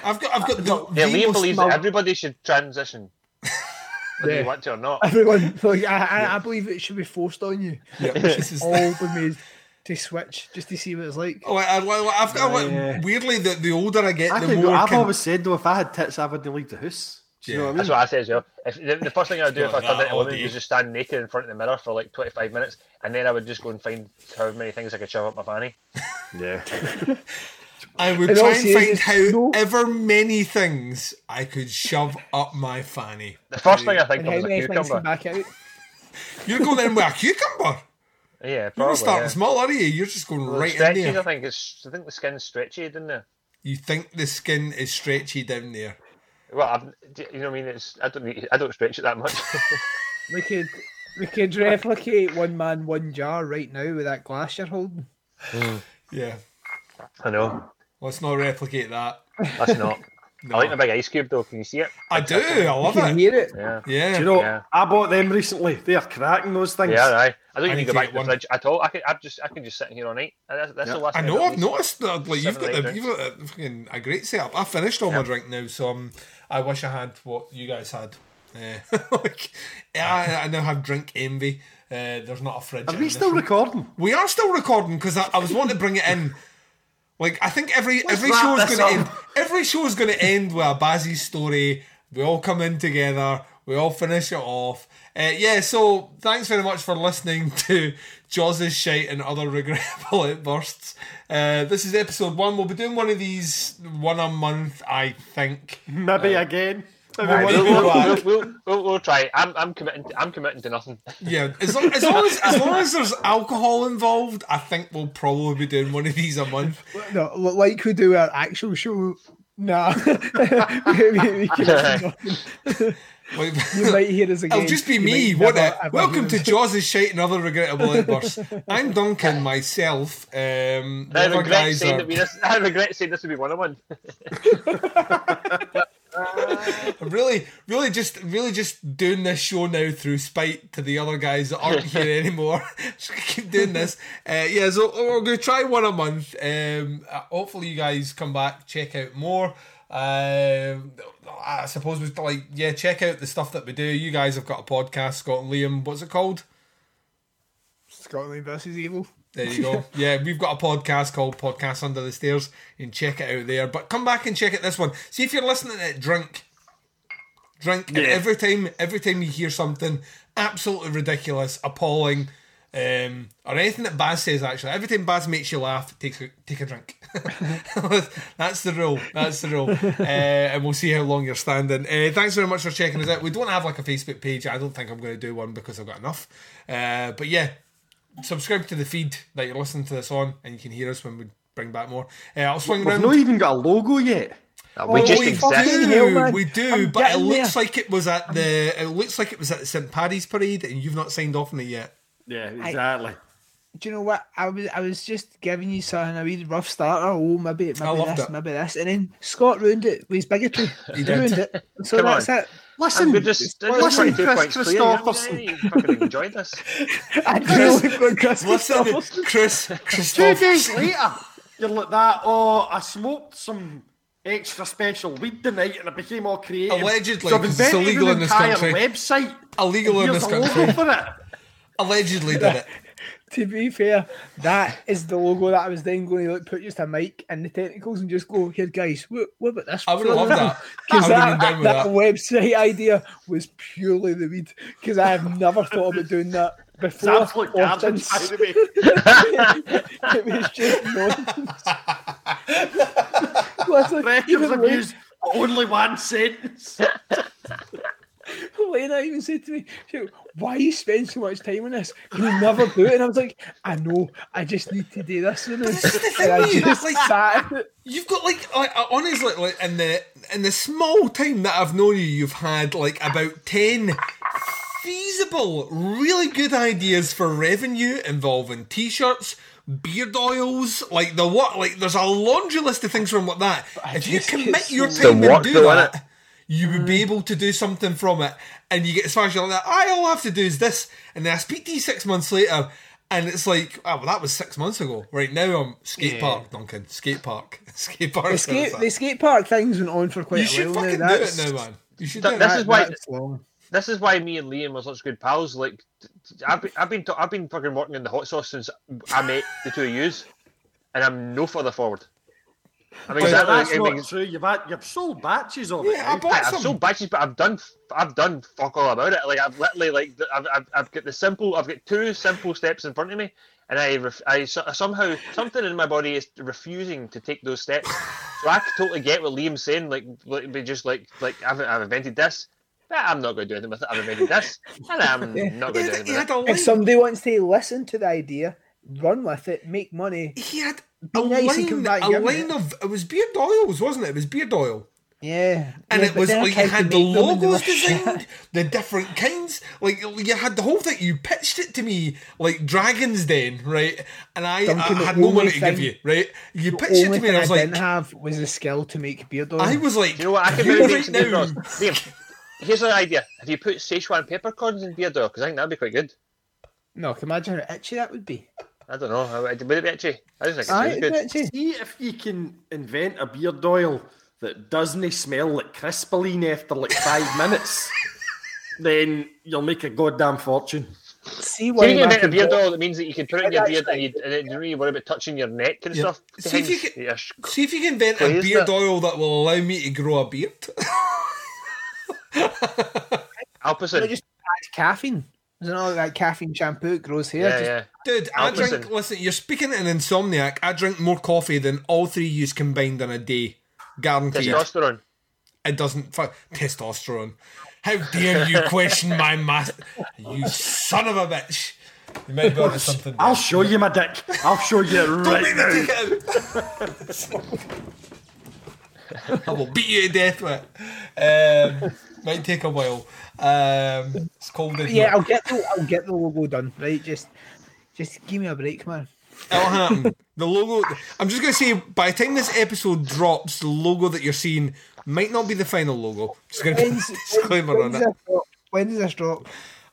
I've got. I've got. The, yeah, the Liam believes smug. That everybody should transition. Whether yeah. you want to or not. Everyone, like, I, I, yeah. I believe it should be forced on you. Yeah, this is all been made to switch just to see what it's like. Oh, I, I, I've got uh, like, weirdly the, the older I get, I the more. Go, I've can... always said though, if I had tits, I wouldn't leave the house. Do you yeah. know what I mean? That's what I say as well. If, the, the first thing I would do if I turned into a woman was just stand naked in front of the mirror for like twenty-five minutes, and then I would just go and find how many things I could shove up my fanny. Yeah. I would it try and find however no. many things I could shove up my fanny. The first thing I think of was a cucumber. Back out. You're going in with a cucumber? Yeah, probably. You're not starting yeah. small, are you? You're just going well, right in there. I think, it's, I think the skin's stretchy down there. You think the skin is stretchy down there? Well, I've, you know what I mean? It's, I don't need, I don't stretch it that much. we could we could replicate one man, one jar right now with that glass you're holding. Mm. Yeah. I know. Let's not replicate that. Let's not. No. I like my big ice cube though. Can you see it? I do. I love it. You can hear it. Yeah. yeah. Do you know, yeah. I bought them recently. They are cracking those things. Yeah, right. I don't I even go to back to one. The fridge at all. I can, I'm just, I can just sit in here all night. That's, that's yeah. the last I know, I've noticed that. Like, you've got, the, you've got a, fucking, a great setup. I finished all yeah. my drink now, so um, I wish I had what you guys had. Uh, like, I, I now have drink envy. Uh, there's not a fridge. Are we still room. recording? We are still recording because I, I was wanting to bring it in. Like, I think every What's every show is going to end. Every show is going to end with a Bazzy's story. We all come in together. We all finish it off. Uh, yeah. So thanks very much for listening to Jaws is Shite and Other Regrettable Outbursts. Uh, this is episode one. We'll be doing one of these one a month, I think. Maybe uh, again. Right, we'll, we'll, we'll, we'll, we'll try. I'm, I'm committing. To, I'm committing to nothing. Yeah, as long, as, long as, as long as there's alcohol involved, I think we'll probably be doing one of these a month. No, like we do our actual show. Nah, we, we, we can you might hear us again. It'll just be you me. What? Welcome to Jaws is Shite and Other Regrettable Outbursts. I'm Duncan myself. Um, I, regret saying are... that we just, I regret saying this would be one on one. I'm really, really just, really just doing this show now through spite to the other guys that aren't here anymore. Just keep doing this. Uh, yeah, so we're going to try one a month. Um, hopefully, you guys come back, check out more. Uh, I suppose we like, yeah, check out the stuff that we do. You guys have got a podcast, Scott and Liam. What's it called? Scott and Liam versus Evil. There you go. Yeah, we've got a podcast called Podcast Under the Stairs, and check it out there. But come back and check out this one. See if you're listening to it, drink. Drink. Yeah. And every time every time you hear something absolutely ridiculous, appalling, um, or anything that Baz says, actually, every time Baz makes you laugh, take a, take a drink. That's the rule. That's the rule. Uh, and we'll see how long you're standing. Uh, thanks very much for checking us out. We don't have like a Facebook page. I don't think I'm going to do one because I've got enough. Uh, but yeah. Subscribe to the feed that you're listening to this on, and you can hear us when we bring back more. Uh, I'll swing We've around. We've not even got a logo yet. No, we oh, just we exist. Do, we do, I'm but it looks there. like it was at the. It looks like it was at the St Paddy's Parade, and you've not signed off on it yet. Yeah, exactly. I, do you know what? I was I was just giving you something a wee rough starter. Oh, maybe maybe this, it. maybe this, and then Scott ruined it with his bigotry. He did. ruined it. So Come that's on. it. Listen, just, listen, Chris Christopherson. You know, yeah, you fucking enjoyed this. I Chris, really Chris listen, Chris Christopherson. Two days later, you're like that. Oh, I smoked some extra special weed tonight, and I became all creative. Allegedly, so it's illegal in this country. Website. Illegal in this country. For it. Allegedly did it. To be fair, that is the logo that I was then going to like, put just a mic in the technicals and just go, here guys, what, what about this? I would have loved that. Because that, that, that website idea was purely the weed. Because I have never thought about doing that. before Sam's looked garbage, by the way. It was just nonsense. Records of music, only one sentence. Lena even said to me, why you spend so much time on this? You'll never do it. And I was like, I know, I just need to do this and this. And I just like, sat. You've got like, like honestly, like in the in the small time that I've known you, you've had like about ten feasible, really good ideas for revenue involving t-shirts, beard oils, like the what, like there's a laundry list of things from like that. If you commit your time and do that, you would be able to do something from it, and you get as far as you're like, I all I have to do is this, and then I speak to you six months later, and it's like, oh, well, that was six months ago. Right now, I'm skate yeah. park, Duncan. Skate park, skate park. The skate, the skate park things went on for quite you a while. You should fucking now. do that's, it now, man. You should. Th- do this it. is why. Th- this is why me and Liam are such good pals. Like, I've been, I've been, t- I've been fucking working in the hot sauce since I met the two of yous, and I'm no further forward. I mean, exactly, that's I mean, not true. You've had, you've sold batches of yeah, it. Yeah, right? I've some. sold batches, but I've done, I've done fuck all about it. Like I've literally, like I've, I've, I've got the simple, I've got two simple steps in front of me, and I, ref, I somehow something in my body is refusing to take those steps. So I totally get what Liam's saying. Like, be just like, like I've, I've invented this. I'm not going to do anything with it. I've invented this, and I'm yeah. not going to do anything with it. If somebody wants to listen to the idea, run with it, make money. He had. A line, a line of it was beard oils, wasn't it? It was beard oil. Yeah, and yeah, it was like you had the logos designed, the different kinds. Like you had the whole thing. You pitched it to me like Dragon's Den, right? And I, Duncan, I had no money to give you, right? You pitched it to me, and I was I like, "Didn't have was the skill to make beard oil." I was like, "You know what? I can do right now." Liam, here's an idea: have you put Szechuan peppercorns in beard oil? Because I think that'd be quite good. No, I can imagine how itchy that would be. I don't know. Would it be itchy? I just think it's really good. See if you can invent a beard oil that doesn't smell like crispoline after like five minutes, then you'll make a goddamn fortune. See what you can invent a beard oil that means that you can put it in your beard and you don't really worry about touching your neck and yeah. stuff. See if, you can, yeah. see if you can invent Play a beard that? oil that will allow me to grow a beard. Alpecin. Just add caffeine. There's another like caffeine shampoo, it grows hair. Yeah, just... yeah. Dude, I I'll drink, listen. listen, you're speaking to an insomniac. I drink more coffee than all three of yous combined in a day. Guaranteed. Testosterone. It doesn't, fuck, testosterone. How dare you question my master, you son of a bitch. You might be onto something. I'll show you my dick. I'll show you it right Don't now. Take it out. I will beat you to death with it. Um, might take a while. Um, it's cold in yeah, here. I'll get the I'll get the logo done. Right, just just give me a break, man. It'll happen. The logo. I'm just gonna say, by the time this episode drops, the logo that you're seeing might not be the final logo. Just gonna when's, put a disclaimer when, on it. When does this drop?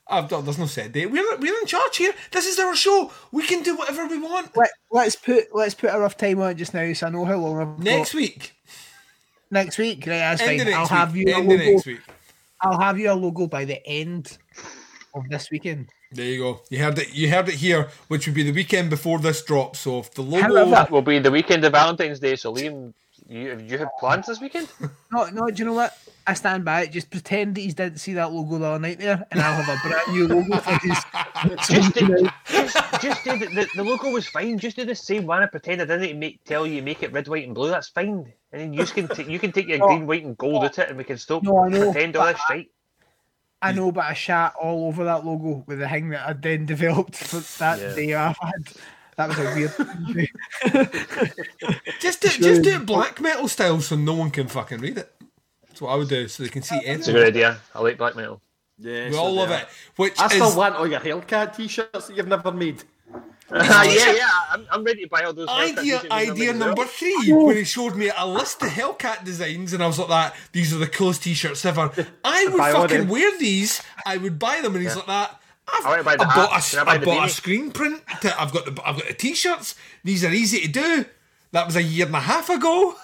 I've done, there's no set date. We're we're in charge here. This is our show. We can do whatever we want. Let, let's put let's put a rough time on it just now, so I know how long I've got. Next week. Next week, right? That's end fine. Next I'll week. have you. End of next week. I'll have you a logo by the end of this weekend. There you go. You heard it. You heard it here, which would be the weekend before this drop. So if the logo that will be the weekend of Valentine's Day. So Liam, you you have plans this weekend? No, no. Do you know what? I stand by it. Just pretend that he didn't see that logo the other night there, and I'll have a brand new logo for his. Just do, just, just do the, the, the logo was fine. Just do the same one. I pretend I didn't make tell you make it red, white, and blue. That's fine. And then you can t- you can take your no, green, white, and gold at it, and we can still no, know, pretend all this shit. I know, but I shat all over that logo with the thing that I then developed for that yeah. day I had. That was a weird thing. Just do, just do it black metal style so no one can fucking read it. That's what I would do, so they can see it. It's a good idea. I like black metal. Yeah, we all love it. Which I still is... want all your Hellcat t-shirts that you've never made. Uh, yeah, yeah, I'm, I'm ready to buy all those. Idea, idea number three, when he showed me a list of Hellcat designs, and I was like, "That these are the coolest t-shirts ever. I would fucking wear these. I would buy them." And he's yeah. like, "That I've I buy the I bought, a, I buy I the bought a screen print. To, I've got the I've got the t-shirts. These are easy to do. That was a year and a half ago."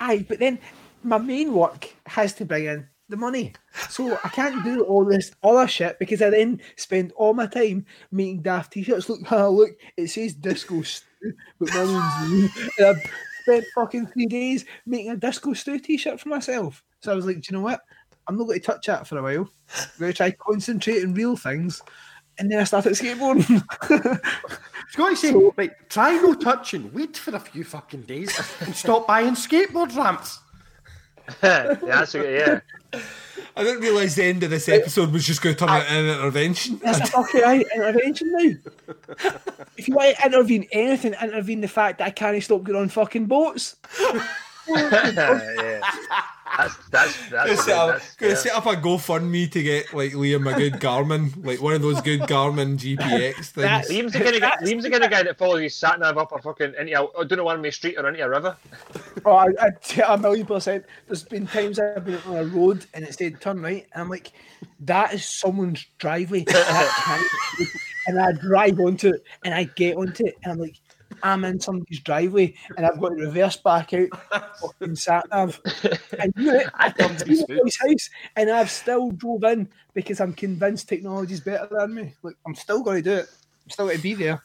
Aye, but then my main work has to bring in the money, so I can't do all this other shit because I then spend all my time making daft t-shirts. Look, oh, look, it says disco stew, but my name's Lee. And I spent fucking three days making a disco stew t-shirt for myself. So I was like, do you know what? I'm not going to touch that for a while. I'm going to try concentrate on real things and then I started skateboarding. I was going to say, so, right, try no touching weed for a few fucking days and stop buying skateboard ramps. That's okay, yeah. I didn't realise the end of this episode was just going to turn I, out an intervention. That's a fucking intervention now. If you want to intervene anything, intervene the fact that I can't stop getting on fucking boats. Yeah. That's that's that's going to yeah. set up a GoFundMe to get like Liam a good Garmin, like one of those good Garmin G P X things. That, Liam's the kind of guy, Liam's the kind of guy that follows his sat nav up a fucking into a, I don't know, one way street or into a river. Oh, I, I t- a million percent. There's been times I've been on a road and it said turn right, and I'm like, that is someone's driveway, and I, and I drive onto it and I get onto it, and I'm like, I'm in somebody's driveway and I've got to reverse back out fucking sat nav. I knew it. I come to his house and I've still drove in because I'm convinced technology's better than me. Like, I'm still going to do it. I'm still going to be there.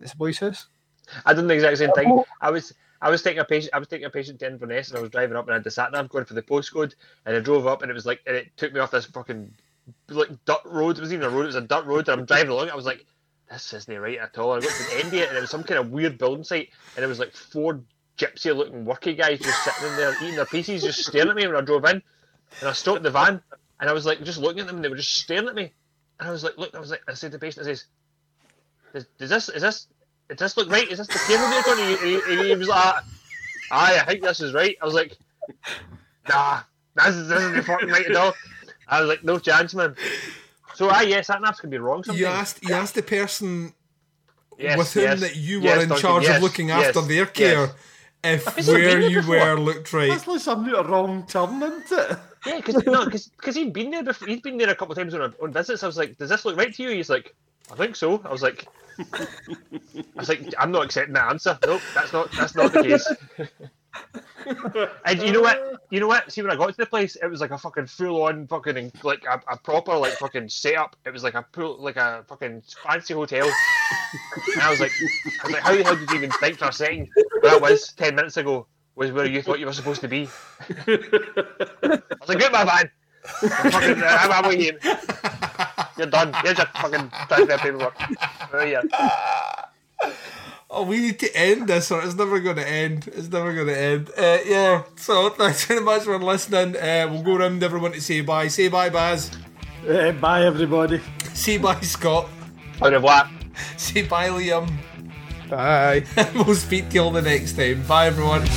It's a boy's house. I done the exact same thing. I was I was taking a patient. I was taking a patient to Inverness and I was driving up and I had the sat nav going for the postcode, and I drove up and it was like, and it took me off this fucking like dirt road. It wasn't even a road. It was a dirt road. And I'm driving along. I was like, this isn't right at all. I got to the end of it and it was some kind of weird building site and it was like four gypsy looking worky guys just sitting in there eating their pieces, just staring at me when I drove in. And I stopped the van and I was like just looking at them and they were just staring at me. And I was like, look, I was like, I said to the patient, I says, does, does this is this does this look right? Is this the camera they're going to use? And he was like, aye, I think this is right. I was like, nah, this is this isn't fucking right at all. I was like, no chance, man. So, ah, yes, that nap's going to be wrong sometimes. You asked, you asked the person yes, with whom yes, that you yes, were in Duncan, charge yes, of looking after yes, their care yes. if where you before? were looked right. That's like something a wrong turn, isn't it? Yeah, because no, because he'd been there before. He'd been there a couple of times on, on visits. I was like, does this look right to you? He's like, I think so. I was like, I was like, I'm not accepting that answer. Nope, that's not, that's not the case. And you know what? You know what? See, when I got to the place, it was like a fucking full-on fucking like a, a proper like fucking setup. It was like a pool, like a fucking fancy hotel. And I was like, I was like, how the hell did you even think for a second that was ten minutes ago was where you thought you were supposed to be? I was like, get my van. I'm fucking, I'm, I'm with you. You're done. Here's your fucking transfer paperwork. Oh yeah. Oh, we need to end this, or it's never going to end. It's never going to end. Uh, yeah, so thanks very much for listening. Uh, we'll go around everyone to say bye. Say bye, Baz. Uh, bye, everybody. Say bye, Scott. Au revoir. Say bye, Liam. Bye. We'll speak to you all the next time. Bye, everyone.